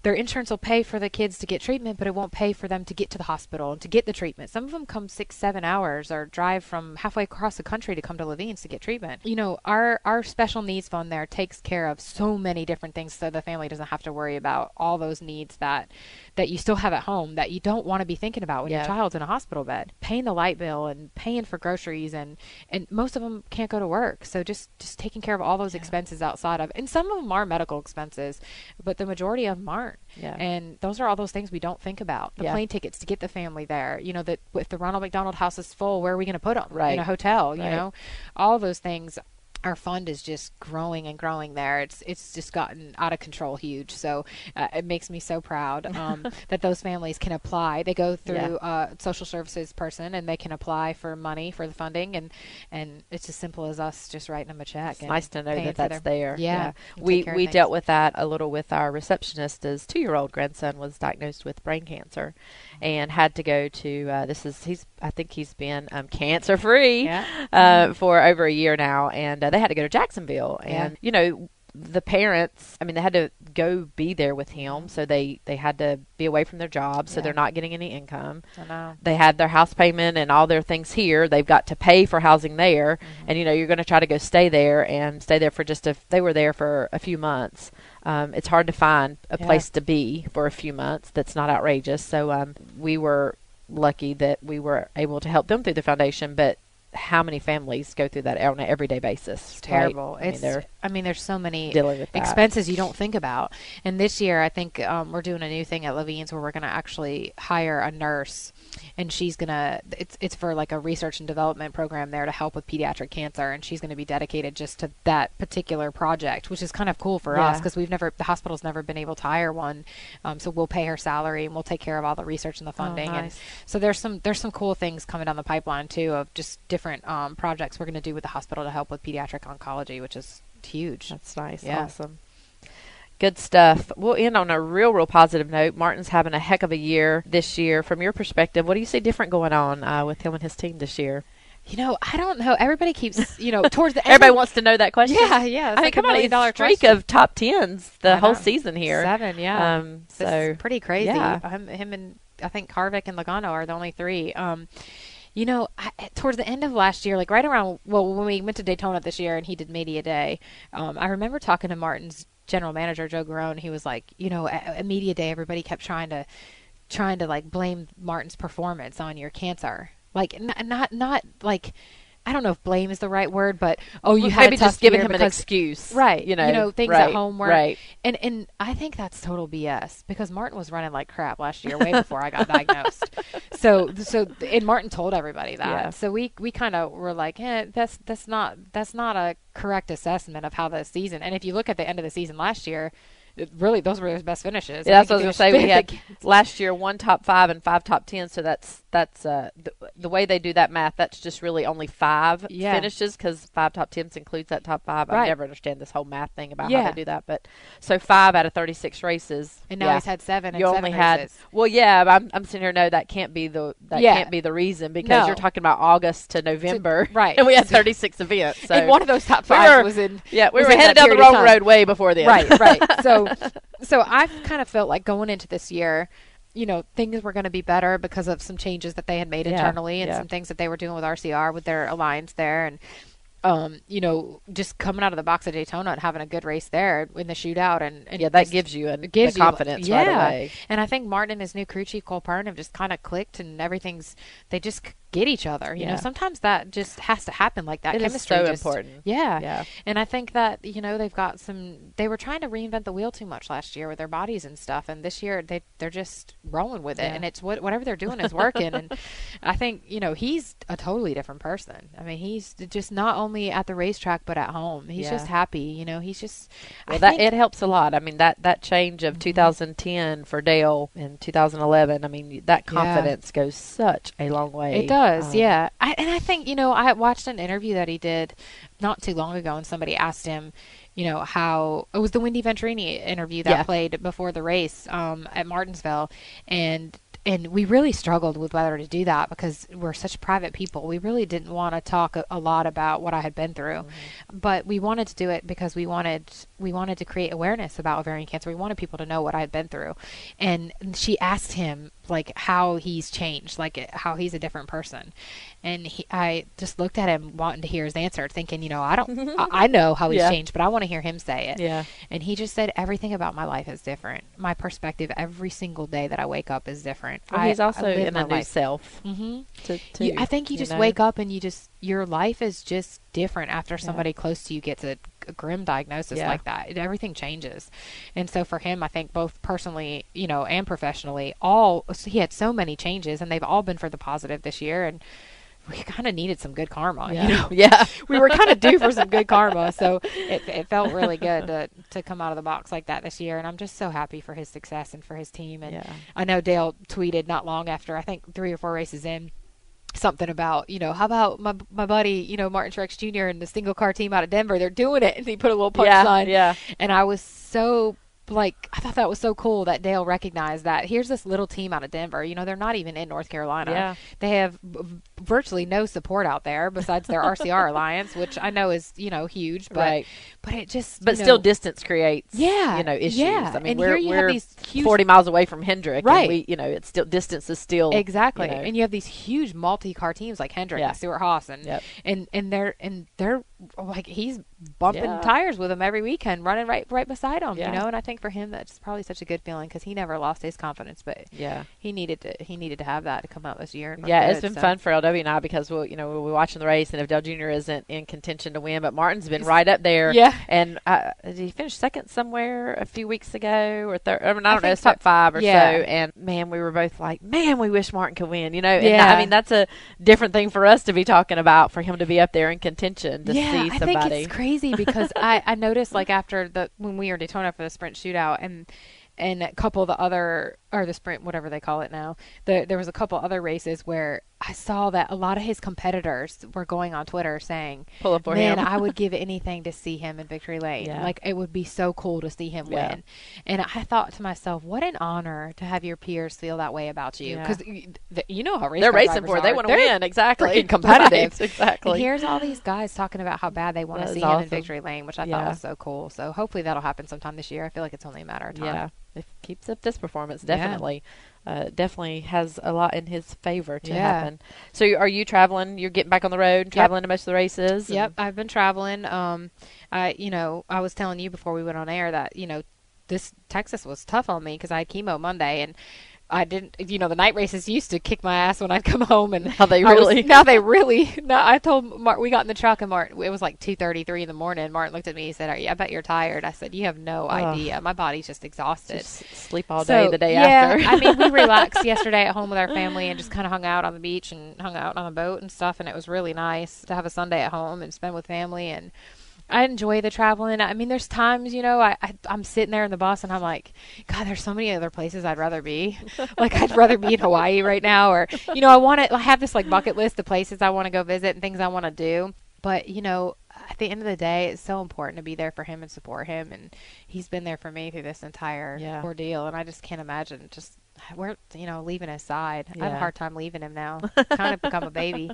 their insurance will pay for the kids to get treatment, but it won't pay for them to get to the hospital and to get the treatment. Some of them come six, seven hours or drive from halfway across the country to come to Levine's to get treatment. You know, our, our special needs fund there takes care of so many different things, so the family doesn't have to worry about all those needs that, that you still have at home that you don't want to be thinking about when yeah. your child's in a hospital bed, paying the light bill and paying for groceries. And, and most of them can't go to work. So just, just taking care of all those yeah. expenses outside of, and some of them are medical expenses, but the majority of them aren't. Yeah. And those are all those things we don't think about. The yeah. plane tickets to get the family there, you know, that if the Ronald McDonald House is full, where are we going to put them? Right. In a hotel, right. you know, all those things. Our fund is just growing and growing there. It's it's just gotten out of control huge. So uh, it makes me so proud um, that those families can apply. They go through a yeah. uh, social services person, and they can apply for money for the funding. And, and it's as simple as us just writing them a check. It's and nice to know that that's their, there. Yeah. yeah. We, we dealt with that a little with our receptionist. His two-year-old grandson was diagnosed with brain cancer and had to go to, uh, this is, he's I think he's been um, cancer-free yeah. uh, mm-hmm. for over a year now. And uh, they had to go to Jacksonville. And, yeah. you know, the parents, I mean, they had to go be there with him. So they, they had to be away from their job. So yeah. they're not getting any income. I know. They had their house payment and all their things here. They've got to pay for housing there. Mm-hmm. And, you know, you're going to try to go stay there and stay there for just a, they were there for a few months. Um, it's hard to find a yeah. place to be for a few months that's not outrageous. So um, we were lucky that we were able to help them through the foundation, but how many families go through that on an everyday basis? It's terrible. Right? It's, I mean, I mean, there's so many expenses you don't think about. And this year, I think um, we're doing a new thing at Levine's where we're going to actually hire a nurse, and she's going to, it's it's for like a research and development program there to help with pediatric cancer. And she's going to be dedicated just to that particular project, which is kind of cool for yeah. us because we've never, the hospital's never been able to hire one. Um, so we'll pay her salary and we'll take care of all the research and the funding. Oh, nice. And so there's some, there's some cool things coming down the pipeline too, of just different Different, um, projects we're going to do with the hospital to help with pediatric oncology, which is huge. That's nice. Yeah. Awesome. Good stuff. We'll end on a real, real positive note. Martin's having a heck of a year this year. From your perspective, what do you see different going on uh, with him and his team this year? You know, I don't know. Everybody keeps, you know, towards the end. Everybody wants to know that question. Yeah, yeah. It's I like mean, a million dollar streak question. Of top tens the whole season here. Seven, yeah. Um, so it's pretty crazy. Yeah. Him, him and I think Harvick and Logano are the only three. Um, You know, I, towards the end of last year, like right around, well, when we went to Daytona this year and he did Media Day, um, I remember talking to Martin's general manager, Joe Garone. He was like, you know, at, at Media Day, everybody kept trying to, trying to like blame Martin's performance on your cancer. Like, n- not, not like... I don't know if blame is the right word, but oh, you well, had maybe a tough just giving year him because, an excuse, right? You know, you know things right, at home weren't right, and and I think that's total B S because Martin was running like crap last year, way before I got diagnosed. So so and Martin told everybody that. Yeah. So we we kind of were like, eh, that's that's not that's not a correct assessment of how the season. And if you look at the end of the season last year. It really, those were his best finishes. Yeah, that's what I was going to say. We had last year one top five and five top ten. So that's that's uh, the, the way they do that math. That's just really only five yeah. finishes because five top tens includes that top five. Right. I never understand this whole math thing about yeah. how they do that. But so five out of thirty-six races, and now yeah. he's had seven. You and seven only had races. Well, yeah. But I'm I'm sitting here. No, that can't be the that yeah. can't be the reason because no. you're talking about August to November, to, right? And we had thirty-six events. So and one of those top five we were, was in. Yeah, we were headed down the wrong road way before then. Right, right. So. So I've kind of felt like going into this year, you know, things were going to be better because of some changes that they had made yeah, internally and yeah. some things that they were doing with R C R with their alliance there. And, um, you know, just coming out of the box at Daytona and having a good race there in the shootout. And, and yeah, that just, gives you an, gives the confidence you, yeah. right away. And I think Martin and his new crew chief, Cole Pearn, have just kind of clicked and everything's, they just get each other. You yeah. know, sometimes that just has to happen like that. It Chemistry is so just, important. Yeah. yeah. And I think that, you know, they've got some, they were trying to reinvent the wheel too much last year with their bodies and stuff. And this year they, they're just rolling with it. Yeah. And it's what, whatever they're doing is working. And I think, you know, he's a totally different person. I mean, he's just not only at the racetrack, but at home. He's yeah. just happy. You know, he's just, well, I that, think, it helps a lot. I mean, that, that change of mm-hmm. two thousand ten for Dale and two thousand eleven, I mean, that confidence yeah. goes such a long way. It does. Um, yeah. I, and I think, you know, I watched an interview that he did not too long ago, and somebody asked him, you know, how it was the Wendy Venturini interview that yeah. played before the race um, at Martinsville. And And we really struggled with whether to do that because we're such private people. We really didn't want to talk a, a lot about what I had been through, mm-hmm. but we wanted to do it because we wanted we wanted to create awareness about ovarian cancer. We wanted people to know what I had been through. And she asked him like how he's changed, like how he's a different person. And he, I just looked at him wanting to hear his answer, thinking, you know, I don't, I, I know how he's yeah. changed, but I want to hear him say it. Yeah. And he just said, everything about my life is different. My perspective every single day that I wake up is different. Well, he's also in a new self. Mm-hmm. to, to, you, I think you, you just know? wake up and you just, your life is just different after somebody yeah. close to you gets a, a grim diagnosis yeah. like that. It, everything changes. And so for him, I think both personally, you know, and professionally, all, he had so many changes and they've all been for the positive this year. And we kind of needed some good karma, yeah. you know? Yeah. We were kind of due for some good karma. So it, it felt really good to, to come out of the box like that this year. And I'm just so happy for his success and for his team. And yeah. I know Dale tweeted not long after, I think three or four races in, something about, you know, how about my my buddy, you know, Martin Truex Junior and the single car team out of Denver, they're doing it. And he put a little punch yeah, sign. Yeah. And I was so... like, I thought that was so cool that Dale recognized that. Here's this little team out of Denver. You know, they're not even in North Carolina. Yeah. They have b- virtually no support out there besides their R C R alliance, which I know is, you know, huge. But right. but it just, But you know, still distance creates, yeah, you know, issues. Yeah. I mean, and we're, here you we're have these huge, forty miles away from Hendrick. Right. And we, you know, it's still, distance is still. Exactly. You know. And you have these huge multi-car teams like Hendrick yeah. and Stewart Haas. And, yep. and, and they're, and they're like, he's bumping yeah. tires with them every weekend, running right, right beside them, yeah. you know, and I think for him that's probably such a good feeling because he never lost his confidence, but yeah he needed to he needed to have that to come out this year. And yeah good, it's been so. fun for L W and I because we'll you know we'll be watching the race, and if Dale Junior isn't in contention to win, but Martin's been right up there, yeah and uh, did he finish second somewhere a few weeks ago or third? I, mean, I don't I know it's top five or yeah. so, and man, we were both like, man, we wish Martin could win, you know. And yeah I mean, that's a different thing for us to be talking about, for him to be up there in contention to yeah, see somebody. I think it's crazy because I, I noticed like after the when we were Daytona for the sprint shootout and and a couple of the other or the sprint whatever they call it now the, there was a couple other races where I saw that a lot of his competitors were going on Twitter saying, "Pull up for Man, him." I would give anything to see him in victory lane. Yeah. Like, it would be so cool to see him yeah. win. And I thought to myself, what an honor to have your peers feel that way about you, because yeah. you, you know how race they're racing for. Are. They want to win, exactly. Competitive, right. exactly. And here's all these guys talking about how bad they want to see awesome. him in victory lane, which I yeah. thought was so cool. So hopefully that'll happen sometime this year. I feel like it's only a matter of time. Yeah, if he keeps up this performance, definitely. Yeah. Uh, definitely has a lot in his favor to yeah. happen. So are you traveling? You're getting back on the road, traveling yep. to most of the races? Yep, I've been traveling. Um, I, you know, I was telling you before we went on air that, you know, this Texas was tough on me because I had chemo Monday, and I didn't, you know, the night races used to kick my ass when I'd come home, and now they really, was, now they really, now I told Martin, we got in the truck, and Martin, it was like two thirty, three in the morning. Martin looked at me, he said, I bet you're tired. I said, you have no oh. idea. My body's just exhausted. Just sleep all day so, the day yeah, after. I mean, we relaxed yesterday at home with our family and just kind of hung out on the beach and hung out on a boat and stuff. And it was really nice to have a Sunday at home and spend with family. And I enjoy the traveling. I mean, there's times, you know, I, I, I'm sitting there in the bus and I'm like, God, there's so many other places I'd rather be. Like, I'd rather be in Hawaii right now. Or, you know, I want to, I have this like bucket list of places I want to go visit and things I want to do. But, you know, at the end of the day, it's so important to be there for him and support him. And he's been there for me through this entire yeah. ordeal. And I just can't imagine just, we're, you know, leaving his side. Yeah. I have a hard time leaving him now. Kind of become a baby.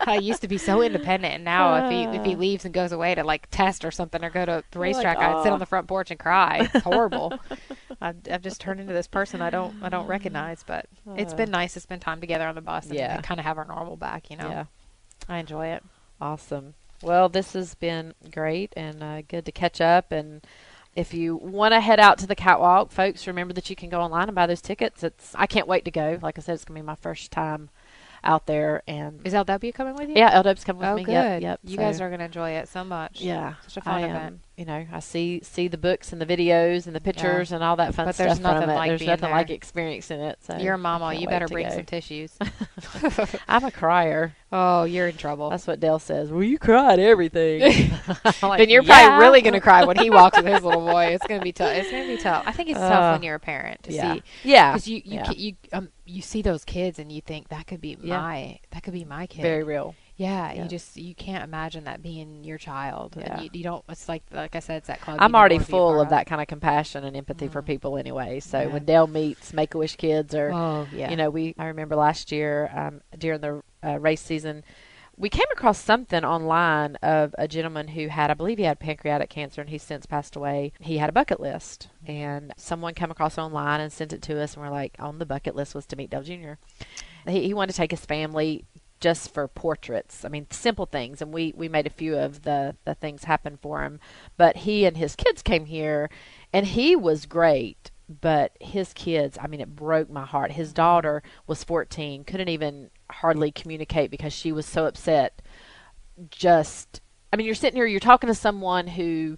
I used to be so independent, and now uh, if he if he leaves and goes away to like test or something or go to the racetrack, like, I'd sit on the front porch and cry. It's horrible. I've, I've just turned into this person I don't I don't recognize. But uh, it's been nice to spend time together on the bus and yeah. kind of have our normal back. You know, yeah. I enjoy it. Awesome. Well, this has been great and uh, good to catch up. And if you want to head out to the catwalk, folks, remember that you can go online and buy those tickets. It's I can't wait to go. Like I said, it's going to be my first time out there. And is L W coming with you? Yeah, L W's coming with oh, me. Oh, good. Yep, yep. You so, guys are going to enjoy it so much. Yeah. Such a fun I event. Am, you know, I see see the books and the videos and the pictures yeah. and all that fun but stuff. But there's nothing like There's nothing there. like experiencing it. So Your mama, you better bring go. some tissues. I'm a crier. Oh, you're in trouble. That's what Dale says. Well, you cried everything. Like, then you're yeah. probably really going to cry when he walks with his little boy. It's going to be tough. It's going to be tough. I think it's uh, tough when you're a parent to yeah. see. Yeah. Because you you, yeah. you, um, you see those kids and you think, that could be yeah. my, that could be my kid. Very real. Yeah, yeah, you just, you can't imagine that being your child. Yeah. And you, you don't, it's like, like I said, it's that club. I'm already full of that kind of compassion and empathy mm-hmm. for people anyway. So yeah. when Dale meets Make-A-Wish kids or, oh, yeah. you know, we, I remember last year um, during the uh, race season, we came across something online of a gentleman who had, I believe he had pancreatic cancer and he's since passed away. He had a bucket list and someone came across online and sent it to us and we're like, on the bucket list was to meet Dale Junior He, he wanted to take his family just for portraits. I mean, simple things. And we, we made a few of the, the things happen for him, but he and his kids came here and he was great. But his kids, I mean, it broke my heart. His daughter was fourteen, couldn't even hardly communicate because she was so upset. Just, I mean, you're sitting here, you're talking to someone who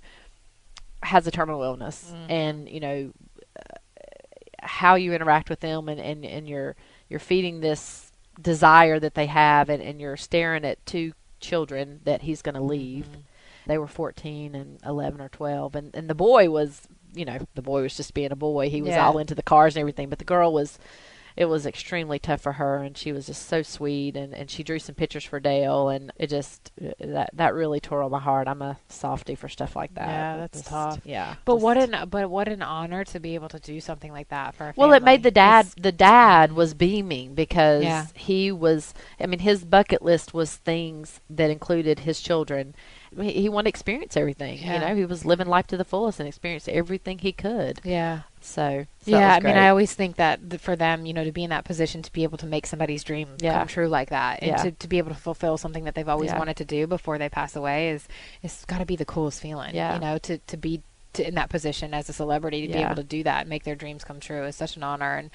has a terminal illness mm-hmm. and, you know, uh, how you interact with them and, and, and you're, you're feeding this desire that they have and, and you're staring at two children that he's going to leave. Mm-hmm. They were fourteen and eleven or twelve. And, and the boy was... you know, the boy was just being a boy. He was yeah. all into the cars and everything, but the girl was, it was extremely tough for her. And she was just so sweet. And, and she drew some pictures for Dale and it just, that, that really tore on my heart. I'm a softie for stuff like that. Yeah, that's just, tough. Yeah. But just, what an, but what an honor to be able to do something like that for a family. Well, it made the dad, it's, the dad was beaming because yeah. he was, I mean, his bucket list was things that included his children. He wanted to experience everything, yeah. you know, he was living life to the fullest and experienced everything he could. Yeah. So, so yeah, I mean, I always think that for them, you know, to be in that position, to be able to make somebody's dream yeah. come true like that and yeah. to, to be able to fulfill something that they've always yeah. wanted to do before they pass away is, it's gotta be the coolest feeling, yeah. you know, to, to be to, in that position as a celebrity, to yeah. be able to do that and make their dreams come true is such an honor. And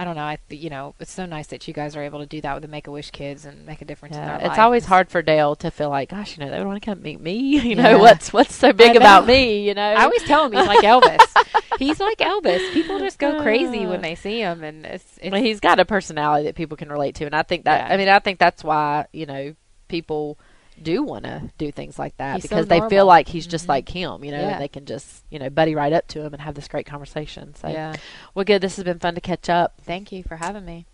I don't know. I th- you know, it's so nice that you guys are able to do that with the Make-A-Wish kids and make a difference yeah, in their life. It's lives. Always hard for Dale to feel like, gosh, you know, they would want to come meet me. You know, yeah. what's what's so big about me? You know, I always tell him he's like Elvis. He's like Elvis. People just go crazy when they see him, and it's, it's well, he's got a personality that people can relate to, and I think that. Yeah. I mean, I think that's why you know people do want to do things like that he's because so they feel like he's just mm-hmm. like him, you know, yeah. and they can just, you know, buddy right up to him and have this great conversation. So, yeah. well, good. This has been fun to catch up. Thank you for having me.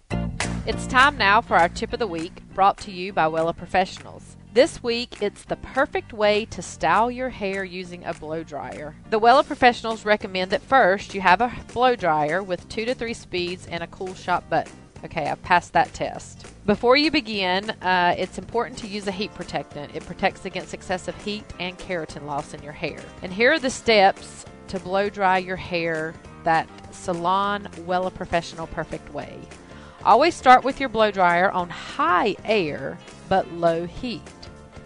It's time now for our tip of the week brought to you by Wella Professionals. This week, it's the perfect way to style your hair using a blow dryer. The Wella Professionals recommend that first you have a blow dryer with two to three speeds and a cool shot button. Okay, I've passed that test. Before you begin, uh, it's important to use a heat protectant. It protects against excessive heat and keratin loss in your hair. And here are the steps to blow dry your hair that Salon Wella Professional perfect way. Always start with your blow dryer on high air but low heat.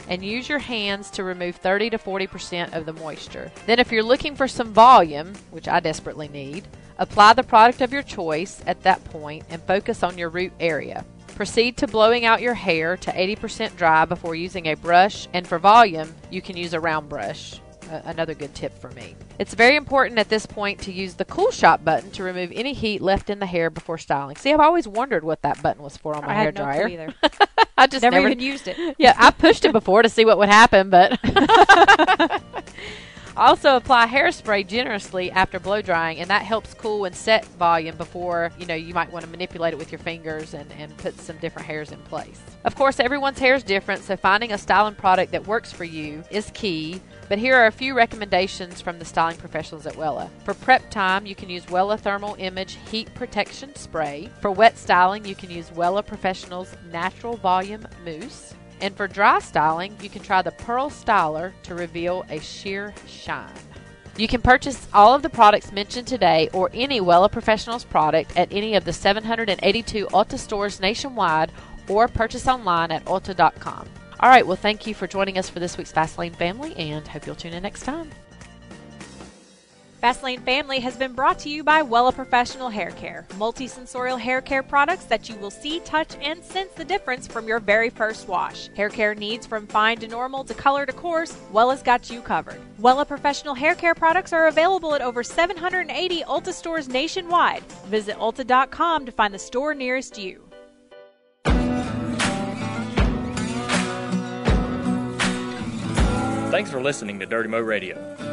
And use your hands to remove thirty to forty percent of the moisture. Then if you're looking for some volume, which I desperately need, apply the product of your choice at that point and focus on your root area. Proceed to blowing out your hair to eighty percent dry before using a brush, and for volume, you can use a round brush. Uh, another good tip for me. It's very important at this point to use the cool shot button to remove any heat left in the hair before styling. See, I've always wondered what that button was for on my I hair dryer. I had no clue either. I just never, never even used it. Yeah, I pushed it before to see what would happen, but... Also apply hairspray generously after blow drying, and that helps cool and set volume before, you know, you might want to manipulate it with your fingers and, and put some different hairs in place. Of course, everyone's hair is different, so finding a styling product that works for you is key. But here are a few recommendations from the styling professionals at Wella. For prep time, you can use Wella Thermal Image Heat Protection Spray. For wet styling, you can use Wella Professional's Natural Volume Mousse. And for dry styling, you can try the Pearl Styler to reveal a sheer shine. You can purchase all of the products mentioned today or any Wella Professionals product at any of the seven hundred eighty-two Ulta stores nationwide or purchase online at ulta dot com. All right, well, thank you for joining us for this week's Fast Lane Family, and hope you'll tune in next time. Fast Lane Family has been brought to you by Wella Professional Hair Care, multisensorial hair care products that you will see, touch, and sense the difference from your very first wash. Hair care needs from fine to normal to color to coarse, Wella's got you covered. Wella Professional Hair Care products are available at over seven hundred eighty Ulta stores nationwide. Visit ulta dot com to find the store nearest you. Thanks for listening to Dirty Mo Radio.